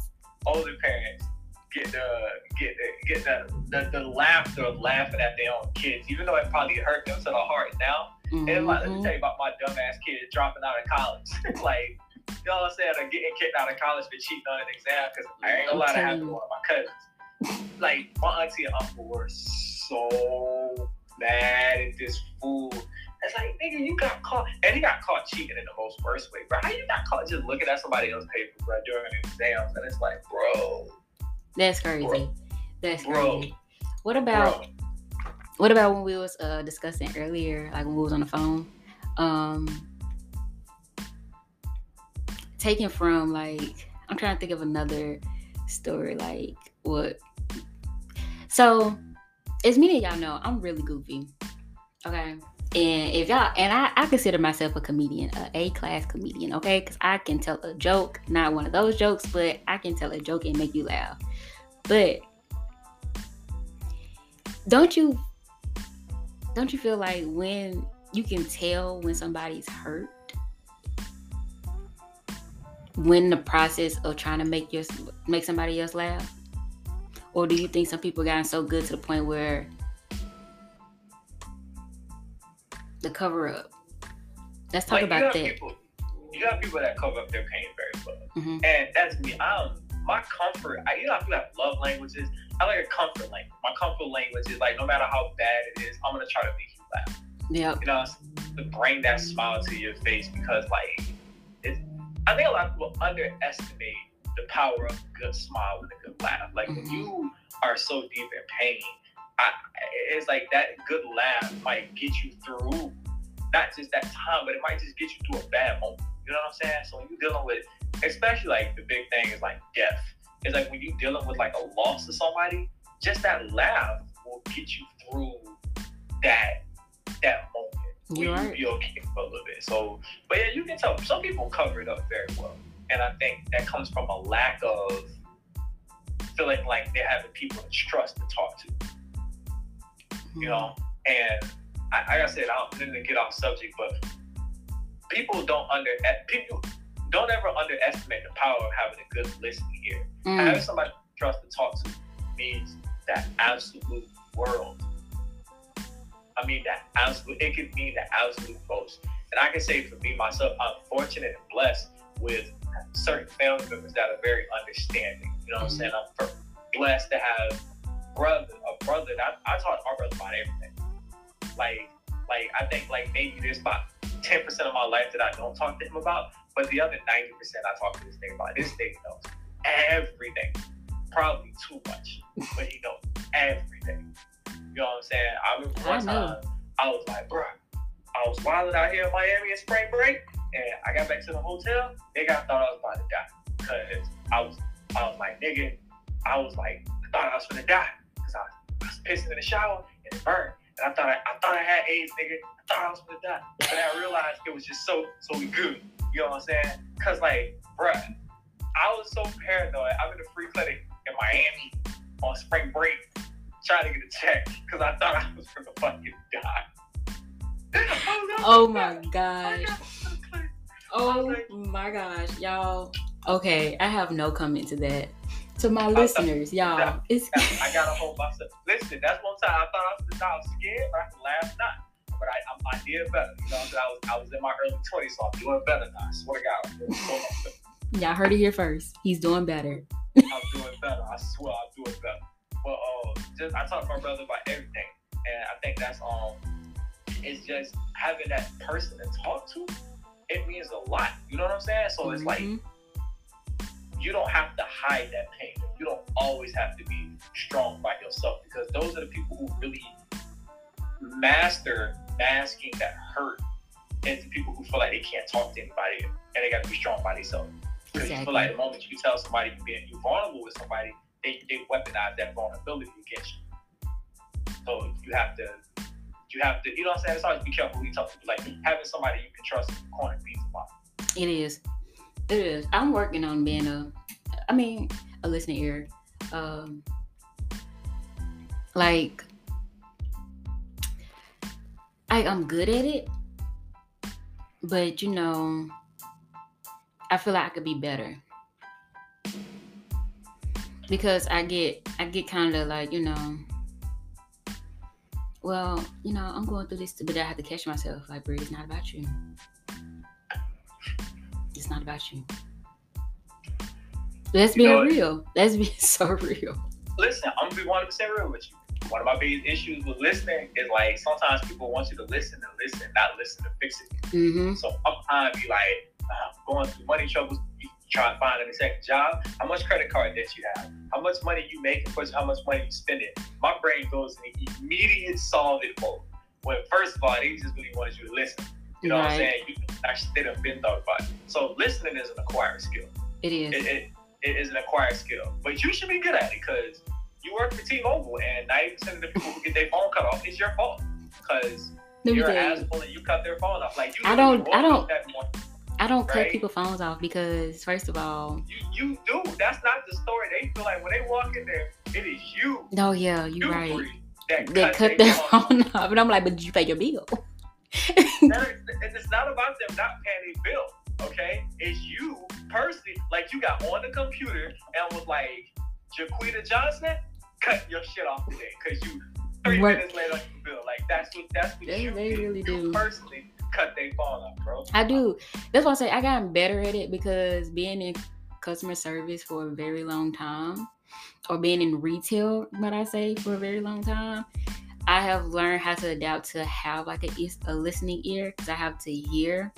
older parents, get the, get the, get the, the, the laughter of laughing at their own kids, even though it probably hurt them to the heart now. Mm-hmm. And like, let me tell you about my dumbass kid dropping out of college. Like, you know what I'm saying? Or getting kicked out of college for cheating on an exam, because I ain't gonna lie, that happened to one of my cousins. Like, my auntie and uncle were so mad at this fool. It's like, nigga, you got caught. And he got caught cheating in the most worst way, bro. How you got caught just looking at somebody else's paper, bro, during exams? And it's like, bro. That's crazy. Bro. That's bro. crazy. What about, bro. what about when we was uh, discussing earlier, like when we was on the phone? Um... Taken from, like, I'm trying to think of another story, like, what? So, as many of y'all know, I'm really goofy, okay? And if y'all, and I, I consider myself a comedian, a A-class comedian, okay? Because I can tell a joke, not one of those jokes, but I can tell a joke and make you laugh. But, don't you, don't you feel like when you can tell when somebody's hurt? When the process of trying to make your make somebody else laugh? Or do you think some people gotten so good to the point where the cover up? Let's talk like, about you got that. People, you got people that cover up their pain very well. Mm-hmm. And that's me. I don't, my comfort, I, you know, I feel like love languages. I like a comfort language. My comfort language is like, no matter how bad it is, I'm going to try to make you laugh. Yeah. You know, to bring that smile to your face, because like, it's, I think a lot of people underestimate the power of a good smile and a good laugh. Like, mm-hmm. when you are so deep in pain, I, it's like that good laugh might get you through, not just that time, but it might just get you through a bad moment. You know what I'm saying? So when you're dealing with, especially like the big thing is like death. It's like when you're dealing with like a loss of somebody, just that laugh will get you through that, that moment. You'll right. be okay for a little bit. So, but yeah, you can tell some people cover it up very well, and I think that comes from a lack of feeling like they're having people to trust to talk to. You know, and I, like I said, I don't mean to get off subject, but people don't under people don't ever underestimate the power of having a good listening ear. Mm. Having somebody to trust to talk to means that absolute world. I mean, that absolute, it could mean the absolute most. And I can say for me, myself, I'm fortunate and blessed with certain family members that are very understanding. You know what I'm saying? I'm blessed to have brother, a brother that I, I talk to our brother about everything. Like, like I think like maybe there's about ten percent of my life that I don't talk to him about, but the other ninety percent I talk to this nigga about. This nigga knows everything. Probably too much, but he knows everything. You know what I'm saying? I remember one I time, I was like, bruh, I was wilding out here in Miami in spring break, and I got back to the hotel, nigga, I thought I was about to die. Because I was, I was like, nigga, I was like, I thought I was gonna die. Because I, I was pissing in the shower, and it burned. And I thought I, I thought I had AIDS, nigga. I thought I was gonna die. But I realized it was just so, so good. You know what I'm saying? Because, like, bruh, I was so paranoid. I'm in a free clinic in Miami on spring break trying to get a check because I thought I was going to fucking die. Oh, my gosh. Oh, my gosh, y'all. Okay, I have no comment to that. To my listeners, thought, y'all. That, it's I gotta hold myself. Listen, that's one time I thought I was, I was scared, but I could laugh not. But I, I, I did better. You know, I was, I was in my early twenties, so I'm doing better now. I swear to God. Really y'all heard it here first. He's doing better. I'm doing better. I swear I'm doing better. Well, uh, just I talk to my brother about everything, and I think that's um, it's just having that person to talk to. It means a lot. You know what I'm saying? So mm-hmm. It's like. You don't have to hide that pain. You don't always have to be strong by yourself because those are the people who really master masking that hurt into people who feel like they can't talk to anybody and they got to be strong by themselves. Because exactly. You feel like the moment you tell somebody you're being you're vulnerable with somebody, they, they weaponize that vulnerability against you. So you have to, you have to, you know what I'm saying? It's always be careful who you talk to. Like having somebody you can trust in the corner means a lot. It is. It is. I'm working on being a, I mean, a listening ear. Um, like, I, I'm good at it, but you know, I feel like I could be better because I get, I get kind of like, you know, well, you know, I'm going through this, but I have to catch myself. Like, Brie, it's not about you. It's not about you. Let's you be know, real. Let's be so real. Listen, I'm gonna be one hundred percent real with you. One of my biggest issues with listening is like sometimes people want you to listen and listen, not listen to fix it. Mm-hmm. So I'm trying to be like, I'm going through money troubles, you try to find a second job. How much credit card debt you have? How much money you make and how much money you spend it? My brain goes in immediate solve it mode. When first of all, they just really wanted you to listen. You know right. What I'm saying? You actually they done been thought about it. So listening is an acquired skill. It is. It, it, it is an acquired skill. But you should be good at it because you work for T-Mobile and ninety percent of the people who get their phone cut off, it's your fault. Because you're an asshole and you cut their phone off. Like you I don't, I don't, that morning, I don't right? cut people's phones off because first of all. You, you do. That's not the story. They feel like when they walk in there, it is you. No, yeah, you're you right. That they cut, cut their phone off. And I'm like, but you pay your bill. It's not about them not paying their bill, okay? It's you personally, like you got on the computer and was like, Jaquita Johnson, cut your shit off today because you three Work. minutes late on your bill. Like that's what that's what they, you they really you do. Personally cut their phone off, bro. I do. That's why I say I gotten better at it because being in customer service for a very long time, or being in retail, what I say, for a very long time. I have learned how to adapt to have like a, a listening ear because I have to hear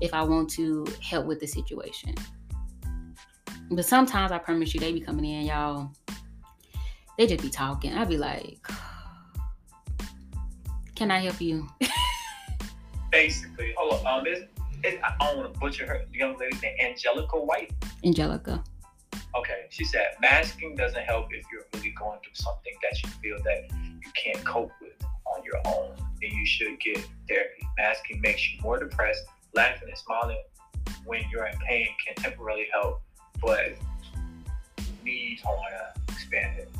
if I want to help with the situation. But sometimes I promise you, they be coming in, y'all. They just be talking. I be like, "Can I help you?" Basically, hold on. Um, it's, it's, I don't want to butcher her. The young lady named Angelica White. Angelica. Okay, she said, masking doesn't help if you're really going through something that you feel that you can't cope with on your own, and you should get therapy. Masking makes you more depressed. Laughing and smiling when you're in pain can temporarily help, but needs, I want to expand it,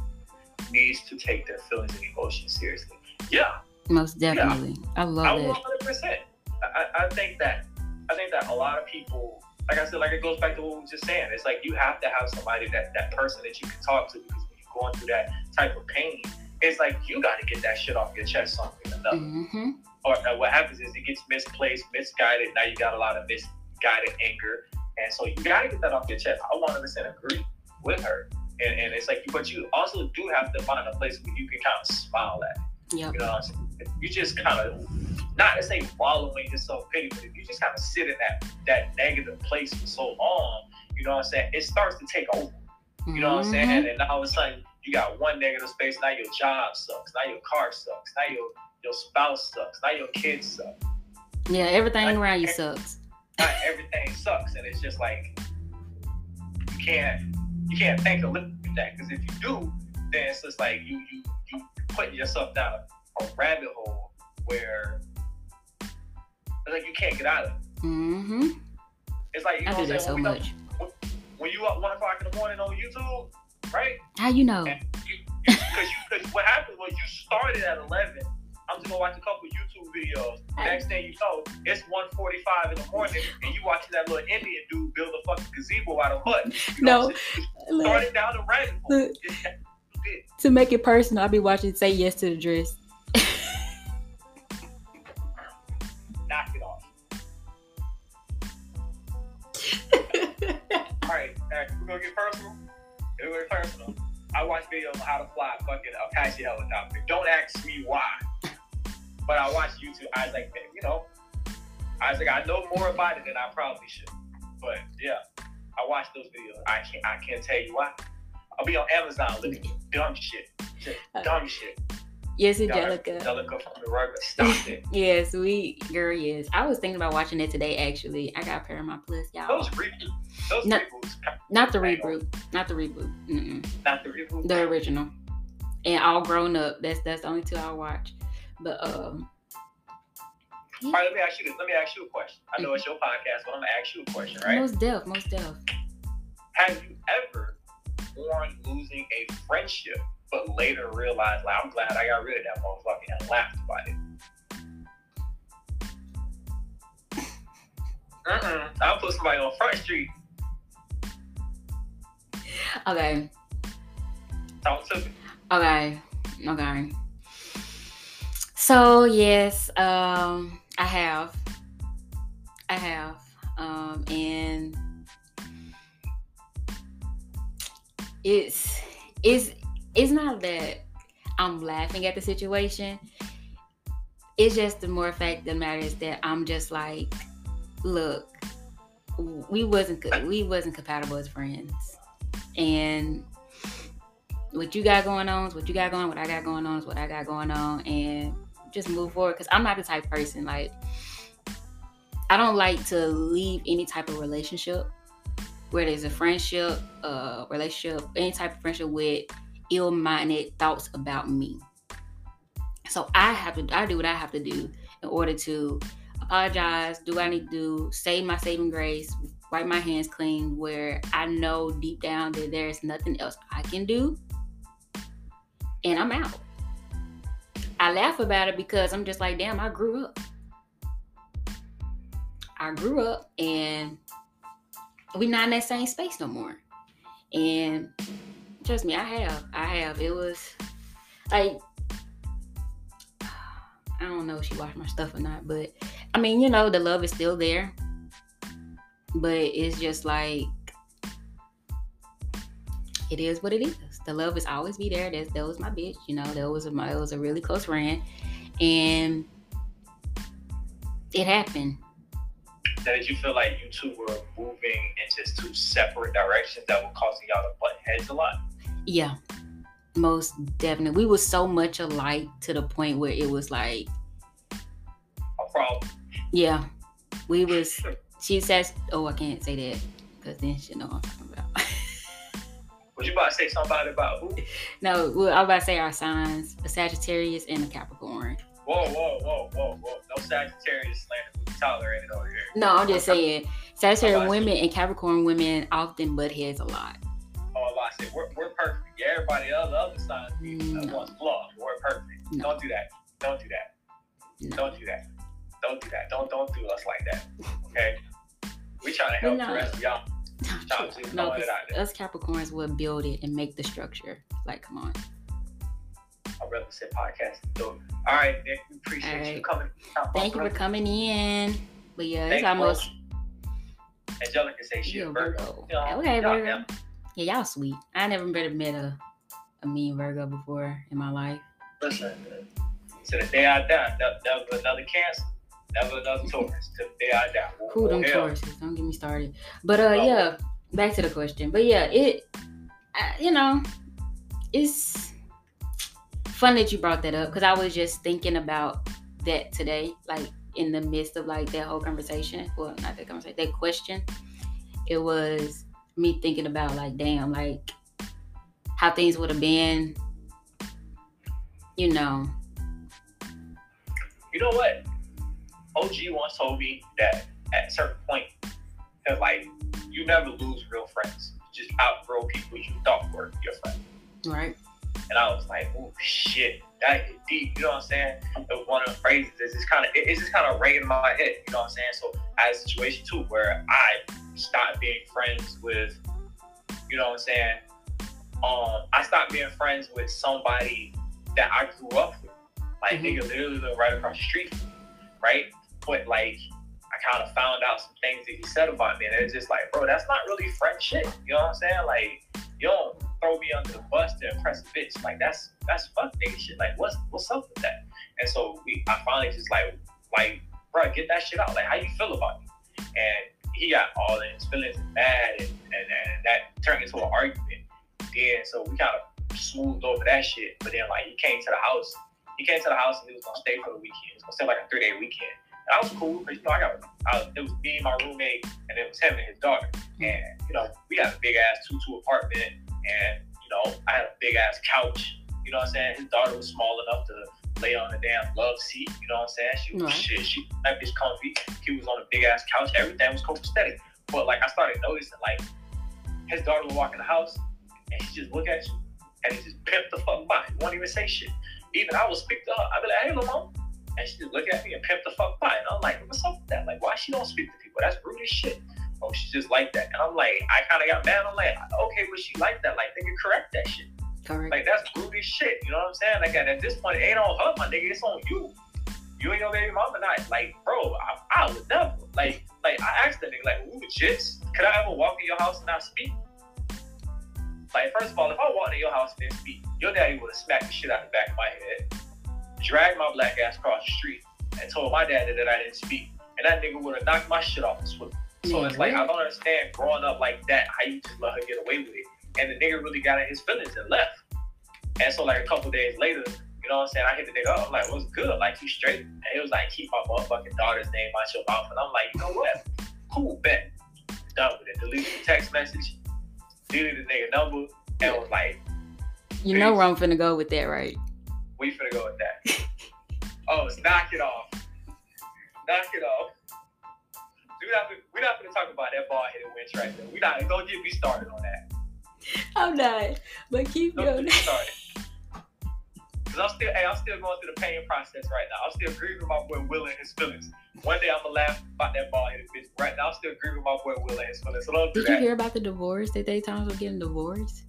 needs to take their feelings and emotions seriously. Yeah. Most definitely. Yeah. I love it. one hundred percent. I, I think that, I think that a lot of people... Like I said, like it goes back to what we were just saying. It's like you have to have somebody that that person that you can talk to because when you're going through that type of pain, it's like you got to get that shit off your chest something or another. Mm-hmm. Or uh, what happens is it gets misplaced, misguided. Now you got a lot of misguided anger, and so you got to get that off your chest. I one hundred percent agree with her, and and it's like, but you also do have to find a place where you can kind of smile at it. Yep. You know what I'm saying? You just kind of not to say wallowing yourself pity, but if you just kind of sit in that that negative place for so long, you know what I'm saying, it starts to take over. You mm-hmm. know what I'm saying? And then all of a sudden you got one negative space, now your job sucks, now your car sucks, now your your spouse sucks, now your kids suck. Yeah, everything like, around you sucks. Not everything sucks, and it's just like you can't you can't think of that because if you do, then it's just like you you you putting yourself down a rabbit hole where it's like you can't get out of it. Mm-hmm. It's like, you know I do that so much. Up, when you up one o'clock in the morning on YouTube, right? How you know? Because you, you, you, what happened was you started at eleven. I'm just gonna watch a couple YouTube videos. Next thing you know, it's one forty-five in the morning, and you watching that little Indian dude build a fucking gazebo out of mud. You know no, you started down the rabbit hole. To make it personal, I'll be watching Say Yes to the Dress. Knock it off. All right, all right, we're gonna get personal. We're gonna get personal. I watch videos on how to fly a fucking Apache helicopter. Don't ask me why. But I watch YouTube. I was like, you know, I was like, I know more about it than I probably should. But yeah, I watch those videos. I can't, I can't tell you why. I'll be on Amazon looking at dumb shit, just dumb shit. Yes, it Angelica. Angelica from the Rugger. Stop it. Yes, we girl. Yes, I was thinking about watching it today. Actually, I got Paramount Plus, y'all. Those reboot, those not, reboots. Not the reboot. Not the reboot. Mm-mm. Not the reboot. The original, and All Grown Up. That's that's the only two I watch. But um yeah. All right, let me ask you this. Let me ask you a question. I know it's your podcast, but I'm gonna ask you a question, right? Most deaf, most deaf. Have you ever mourned losing a friendship but later realized, like, I'm glad I got rid of that motherfucker and laughed about it? Mm-mm. I'll put somebody on Front Street. Okay. Talk to me. Okay. Okay. So yes, um, I have, I have, um, and it's, it's, it's not that I'm laughing at the situation. It's just the more fact that matters that I'm just like, look, we wasn't, we wasn't compatible as friends, and what you got going on is what you got going, what I got going on is what I got going on, and just move forward. Because I'm not the type of person, like, I don't like to leave any type of relationship, where there's a friendship, uh relationship, any type of friendship, with ill-minded thoughts about me. So I have to I do what I have to do in order to apologize, do what I need to do, save my saving grace, wipe my hands clean, where I know deep down that there's nothing else I can do, and I'm out. I laugh about it because I'm just like, damn, I grew up. I grew up, and we're not in that same space no more. And trust me, I have. I have. It was like, I don't know if she watched my stuff or not, but I mean, you know, the love is still there. But it's just like, it is what it is. The love is always be there. That's, that was my bitch, you know. That was, my, that was a really close friend, and it happened. Now, did you feel like you two were moving in just two separate directions that were causing y'all to butt heads a lot? Yeah, most definitely. We were so much alike to the point where it was like a problem. Yeah, we was. She says, "Oh, I can't say that because then she know what I'm talking about." Was you about to say somebody about who? No, well, I was about to say our signs, a Sagittarius and a Capricorn. Whoa, whoa, whoa, whoa, whoa. No Sagittarius slander will be tolerated over here. No, I'm just saying, Sagittarius women and Capricorn women often butt heads a lot. Oh, I said, we're, we're perfect. Yeah, everybody else, the other signs, that one's flawed. We're perfect. No. Don't do that. Don't do that. No. Don't do that. Don't do that. Don't, don't do us like that. Okay? We're trying to help the rest of y'all. No, us Capricorns would build it and make the structure. Like, come on. I'd rather say podcast. So, all right, Nick, we appreciate right. you coming. Stop Thank you for coming in. But yeah, Thank it's almost. Angelica say she a Virgo. Virgo. Okay, Virgo. Yeah. yeah, y'all sweet. I never met a a mean Virgo before in my life. Listen, to the day I die, never another Cancer. Never another Taurus. To the day I die. Who them Tauruses? Don't get me started. But uh, oh. yeah, back to the question. But yeah, it, I, you know, it's fun that you brought that up because I was just thinking about that today, like in the midst of like that whole conversation. Well, not that conversation, that question. It was me thinking about like, damn, like how things would have been, you know. You know what? O G once told me that at a certain point, because like you never lose real friends. You just outgrow people you thought were your friends. Right. And I was like, oh shit, that is deep. You know what I'm saying? And one of the phrases is it's kind of it's just kind of right in my head. You know what I'm saying? So I had a situation too where I stopped being friends with, you know what I'm saying? Um, I stopped being friends with somebody that I grew up with. Like, mm-hmm. nigga literally lived right across the street from me, right? But like, I kind of found out some things that he said about me, and it was just like, bro, that's not really friendship. You know what I'm saying? Like, you don't throw me under the bus to impress a bitch. Like, that's that's fuck nigga shit. Like, what's what's up with that? And so we, I finally just like, like, bro, get that shit out. Like, how you feel about me? And he got all in his feelings and mad, and, and, and that turned into an argument. Then so we kind of smoothed over that shit. But then like, he came to the house. He came to the house and he was gonna stay for the weekend. He was gonna stay like a three day weekend. I was cool, because, you know, I got, I, it was me and my roommate, and it was him and his daughter. And, you know, we got a big-ass two-two apartment, and, you know, I had a big-ass couch. You know what I'm saying? His daughter was small enough to lay on the damn love seat. You know what I'm saying? She was, right. shit, she, that bitch comfy. He was on a big-ass couch. Everything was copacetic. But, like, I started noticing, like, his daughter would walk in the house, and she just look at you, and he just pimped the fuck by. He won't even say shit. Even I was picked up. I'd be like, hey, little mom. And she just look at me and pimp the fuck by. And I'm like, what's up with that? Like, why she don't speak to people? That's rude as shit. Oh, she's just like that. And I'm like, I kind of got mad. I'm like, okay, but she like that. Like, nigga, correct that shit. Correct. Like, that's rude as shit. You know what I'm saying? Like, at this point, it ain't on her, my nigga. It's on you. You and your baby mama not. Like, bro, I, I would never. Like, like I asked that nigga, like, ooh, jits, could I ever walk in your house and not speak? Like, first of all, if I walked in your house and didn't speak, your daddy would have smacked the shit out the back of my head, dragged my black ass across the street, and told my dad that I didn't speak. And that nigga would have knocked my shit off the swing. So mm-hmm. it's like, I don't understand growing up like that, how you just let her get away with it. And the nigga really got in his feelings and left. And so like a couple days later, you know what I'm saying, I hit the nigga up. I'm like, what's good? Like, you straight? And he was like, keep my motherfucking daughter's name out your mouth. And I'm like, you know what? Cool, bet. Done with it. Deleted the text message, deleted the nigga number, and was like, bitch. You know where I'm finna go with that, right? We finna go with that. Oh, it's knock it off. Knock it off. We're not, we're not gonna talk about that bald-headed witch right there. We're not, don't get me started on that. I'm not, but keep don't going. Don't get me started. Cause I'm still, hey, I'm still going through the pain process right now. I'm still grieving my boy Will and his feelings. One day I'm gonna laugh about that bald-headed bitch. Right now I'm still grieving my boy Will and his feelings. So don't do Did that. You hear about the divorce? That they times were getting divorced?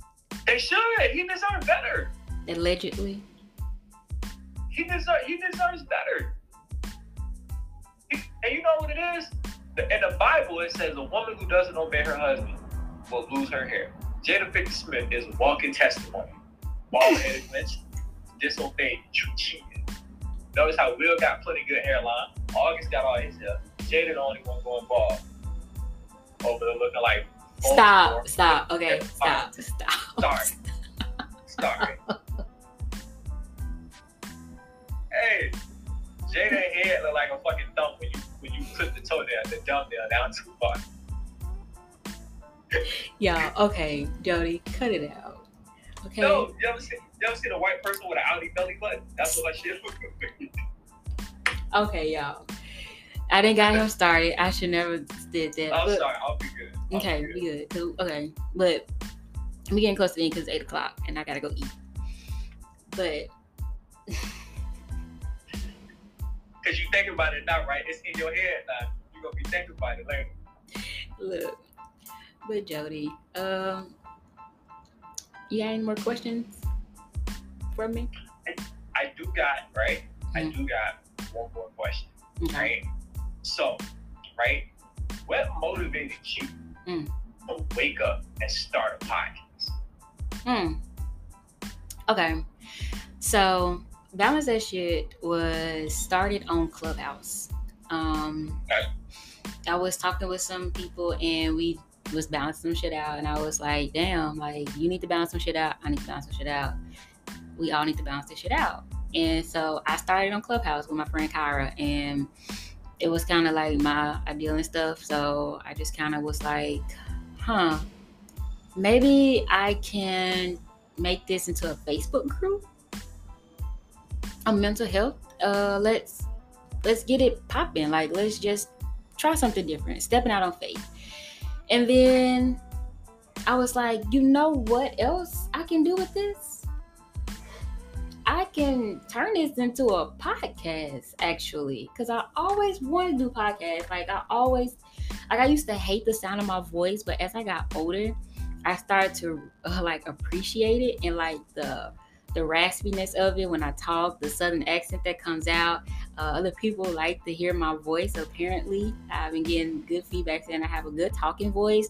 They should. He deserved better. Allegedly. He deserves. He deserves better. He, and you know what it is? The, in the Bible, it says a woman who doesn't obey her husband will lose her hair. Jada Pinkett Smith is walking testimony. Bald-headed witch, disobeyed, you cheated. Notice how Will got plenty good hairline. August got all his hair. Jada the only one going bald. Over there looking like. Stop! Four, stop! Four, okay! Stop! Stop! Sorry. Sorry. Hey, Jada's head look like a fucking thumb when you when you put the toe down, the thumbnail down too far. Yeah, okay, Jody, cut it out. Okay. No, you ever see you ever seen a white person with an outie belly button? That's what I should look like. Okay, y'all. I didn't got him started. I should never did that. I'm but, sorry, I'll be good. I'll okay, be good. good. Okay, but we getting close to the end because it's eight o'clock and I gotta go eat. But. Because you think about it now, right? It's in your head now. You're going to be thinking about it later. Look. But, Jody, um, you got any more questions for me? I, I do got, right? Mm-hmm. I do got one more question, mm-hmm. right? So, right? What motivated you mm. to wake up and start a podcast? Mm. Okay. So... Balance That Shit was started on Clubhouse. Um, I was talking with some people and we was balancing some shit out. And I was like, damn, like, you need to balance some shit out. I need to balance some shit out. We all need to balance this shit out. And so I started on Clubhouse with my friend Kyra. And it was kind of like my ideal and stuff. So I just kind of was like, huh, maybe I can make this into a Facebook group. On mental health, uh, let's let's get it popping. Like, let's just try something different, stepping out on faith. And then I was like, you know what else I can do with this? I can turn this into a podcast, actually, because I always wanted to do podcasts. Like I always, like I used to hate the sound of my voice, but as I got older, I started to uh, like appreciate it, and like the the raspiness of it when I talk, the southern accent that comes out. Uh, other people like to hear my voice. Apparently, I've been getting good feedback saying I have a good talking voice.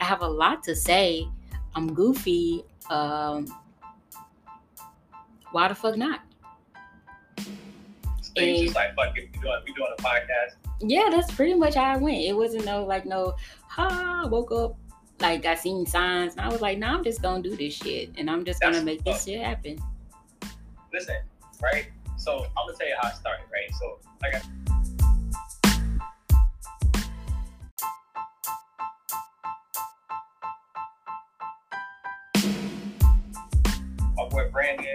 I have a lot to say. I'm goofy. Um, why the fuck not? So you just like, fuck it, we doing, we doing a podcast? Yeah, that's pretty much how I went. It wasn't no like no, ha, I woke up, like I seen signs, and I was like, nah, I'm just gonna do this shit, and I'm just that's gonna make this shit happen. Listen, right? So I'm gonna tell you how it started, right? So like I my boy Brandon,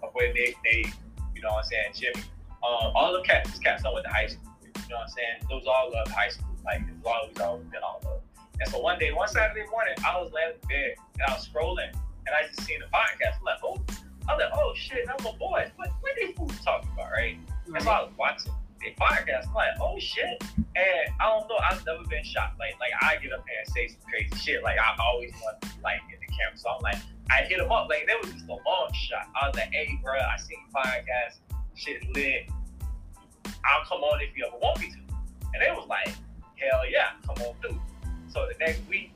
my boy Nick, Nate, you know what I'm saying, Jimmy. Um, all the cats, these cats I went to high school with, you know what I'm saying? Those all loved high school, like it was always always been all love. And so one day, one Saturday morning, I was laying in bed and I was scrolling and I just seen the podcast. I'm like, oh, I'm like, oh shit, that's my boys. What what are these fools talking about, right? And so I was watching their podcast. I'm like, oh shit. And I don't know, I've never been shocked. Like, like I get up there and say some crazy shit. Like I always want to be like in the camera. So I'm like, I hit them up. Like that was just a long shot. I was like, hey bro, I seen your podcast. Shit lit. I'll come on if you ever want me to. And they was like, hell yeah, come on through. So the next week,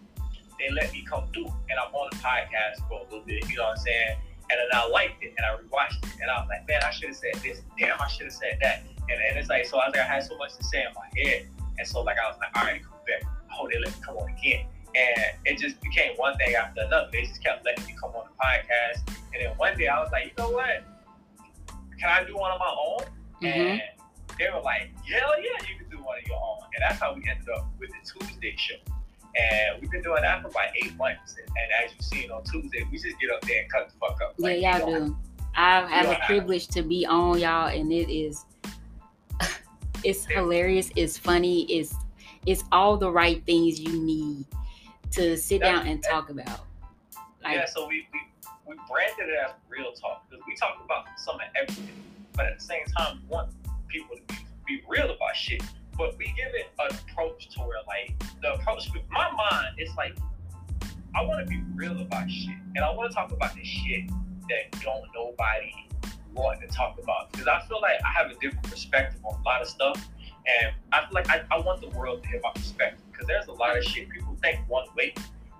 they let me come through, and I'm on the podcast for a little bit, you know what I'm saying? And then I liked it, and I rewatched it, and I was like, man, I should have said this. Damn, I should have said that. And, and it's like, so I was like, I had so much to say in my head. And so, like, I was like, all right, come back. Oh, they let me come on again. And it just became one thing after another. They just kept letting me come on the podcast. And then one day, I was like, you know what? Can I do one on my own? Mm-hmm. And they were like, hell yeah, you can do one on your own. And that's how we ended up with the Tuesday show. And we've been doing that for about eight months. And, and as you've seen on Tuesday, we just get up there and cut the fuck up. Like, yeah, y'all do. Have, I have a privilege to be on y'all, and it is, it's yeah. hilarious. It's funny. It's, it's all the right things you need to sit That's, down and talk about. Like, yeah, so we, we we branded it as Real Talk because we talk about some of everything, but at the same time, we want people to be, be real about shit. But we give it an approach to where, like, the approach with my mind, it's like, I want to be real about shit. And I want to talk about the shit that don't nobody want to talk about. Because I feel like I have a different perspective on a lot of stuff. And I feel like I, I want the world to hear my perspective. Because there's a lot of shit people think one way.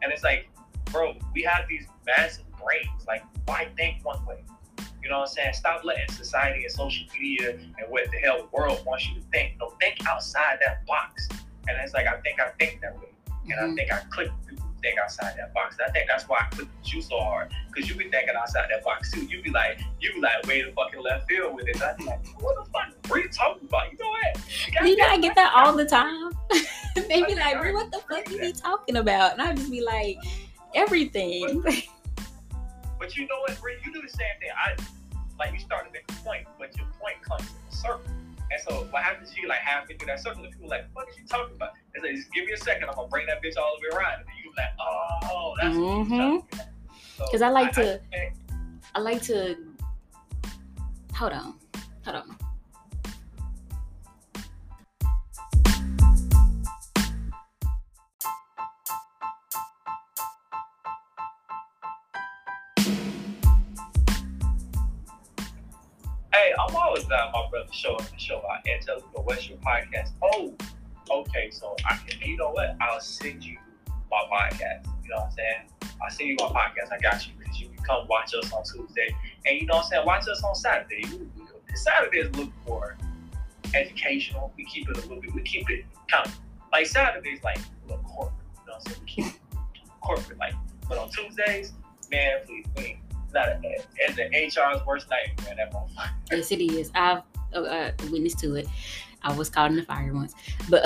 And it's like, bro, we have these massive brains. Like, why think one way? You know what I'm saying? Stop letting society and social media and what the hell the world wants you to think. No, think outside that box. And it's like, I think I think that way. And mm-hmm. I think I click people think outside that box. And I think that's why I click with you so hard. Because you be thinking outside that box too. You be like, you be like, way the fucking left field with it. And I be like, what the fuck are you talking about? You know what? You, you know, I get that all the time. They be like, what the fuck you be talking about? And I just be like, everything. But you know what, Brie? You do the same thing. I like you started at the point, but your point comes in a circle. And so what happens? You like halfway through that circle, and people are like, "What are you talking about?" It's like, just give me a second. I'm gonna bring that bitch all the way around, and then you like, "Oh, that's." Mm-hmm. Because so, I like I, to, I, I like to. Hold on, hold on. Hey, I'm always down my brother show up and show out and tell people, what's your podcast? Oh, okay, so I can, you know what? I'll send you my podcast. You know what I'm saying? I'll send you my podcast. I got you. Because you can come watch us on Tuesday. And you know what I'm saying? Watch us on Saturday. Saturday is a little more educational. We keep it a little bit, we keep it kind of, like Saturday's like a little corporate. You know what I'm saying? We keep it corporate. Like, but on Tuesdays, man, please, please. Not a, and the H R's worst nightmare, that motherfucker. Yes, it is. I've uh, witnessed to it. I was caught in the fire once, but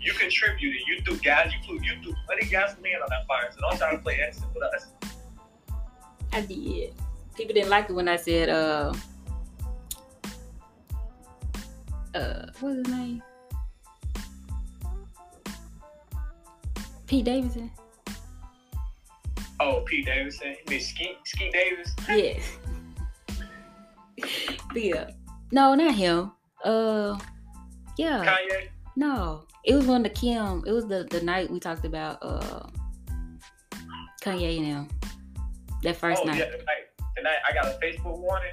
you contributed. You threw gas. You threw. You threw plenty gasoline on that fire. So don't try to play innocent with us. I did. People didn't like it when I said, "Uh, uh, what's his name?" Pete Davidson. Oh, Pete Davidson. Miss Skeet Skeet Davis. Yeah. Yeah. No, not him. Uh, yeah. Kanye. No, it was one of the Kim. It was the, the night we talked about uh Kanye and him. That first oh, night. Yeah, the night. The night I got a Facebook warning.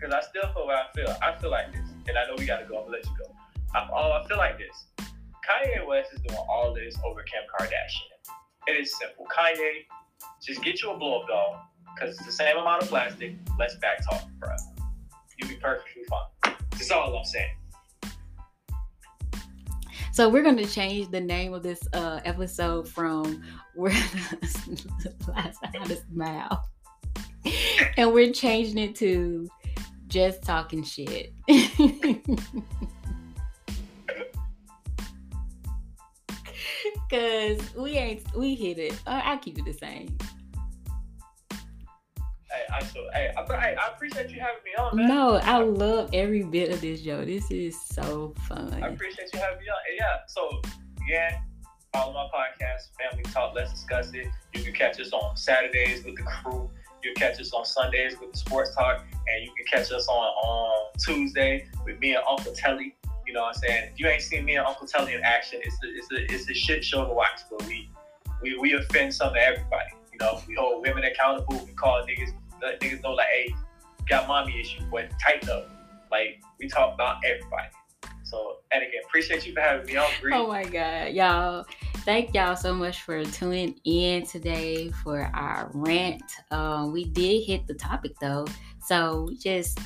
Cause I still feel what I feel. I feel like this, and I know we gotta go. I'm gonna let you go. I'm all. I feel like this. Kanye West is doing all this over Kim Kardashian. It is simple. Kanye, just get you a blow-up doll, cause it's the same amount of plastic. Let's back talk, bro. You'll be perfectly fine. That's all I'm saying. So we're gonna change the name of this uh, episode from "We're the Last Out of Smile," and we're changing it to "Just Talking Shit." Cause we ain't we hit it. Uh, I keep it the same. Hey, I so hey, I, hey, I appreciate you having me on, man. No, I love every bit of this, yo. This is so fun. I appreciate you having me on. Yeah. So yeah, follow my podcast, Family Talk. Let's Discuss It. You can catch us on Saturdays with the crew. You can catch us on Sundays with the Sports Talk, and you can catch us on on Tuesday with me and Uncle Telly. You know what I'm saying? If you ain't seen me and Uncle Telly in action, it's a, it's a, it's a shit show to watch, but we, we we offend some of everybody. You know, we hold women accountable. We call niggas, let niggas know like, hey, got mommy issues, but tighten up. Like, we talk about everybody. So, and again, appreciate you for having me on, Brie. Oh my God, y'all. Thank y'all so much for tuning in today for our rant. Um, we did hit the topic though, so we just...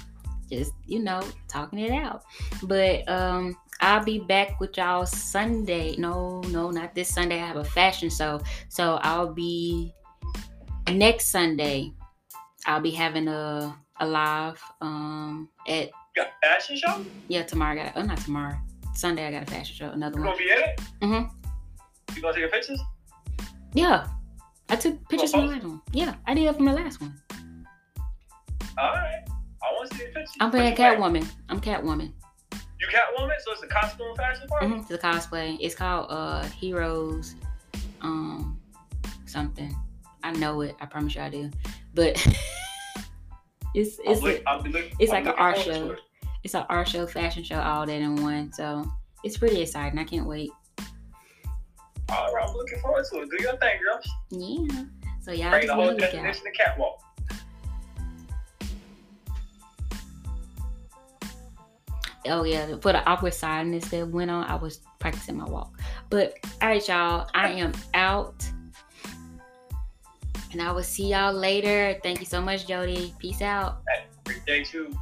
just, you know, talking it out. But um, I'll be back with y'all Sunday. No, no, not this Sunday. I have a fashion show. So I'll be next Sunday. I'll be having a, a live um, at... You got a fashion show? Yeah, tomorrow. I got, oh, not tomorrow. Sunday I got a fashion show. Another you one. You going to be in it? Mm-hmm. You going to take pictures? Yeah. I took pictures from the last one. Yeah, I did from the last one. All right. I want to see the picture. I'm playing Catwoman. I'm Catwoman. You Catwoman? So it's a costume fashion party? Mm-hmm. It's a cosplay. It's called uh, Heroes um, something. I know it. I promise you I do. But it's it's look, a, look, it's I'm like an art show. It's an art show, fashion show, all that in one. So it's pretty exciting. I can't wait. All right. I'm looking forward to it. Do your thing, girls. Yeah. So y'all bring just the whole definition of catwalk. Oh yeah, for the awkward sideness that went on, I was practicing my walk. But all right, y'all, I am out, and I will see y'all later. Thank you so much, Jody. Peace out. Appreciate you.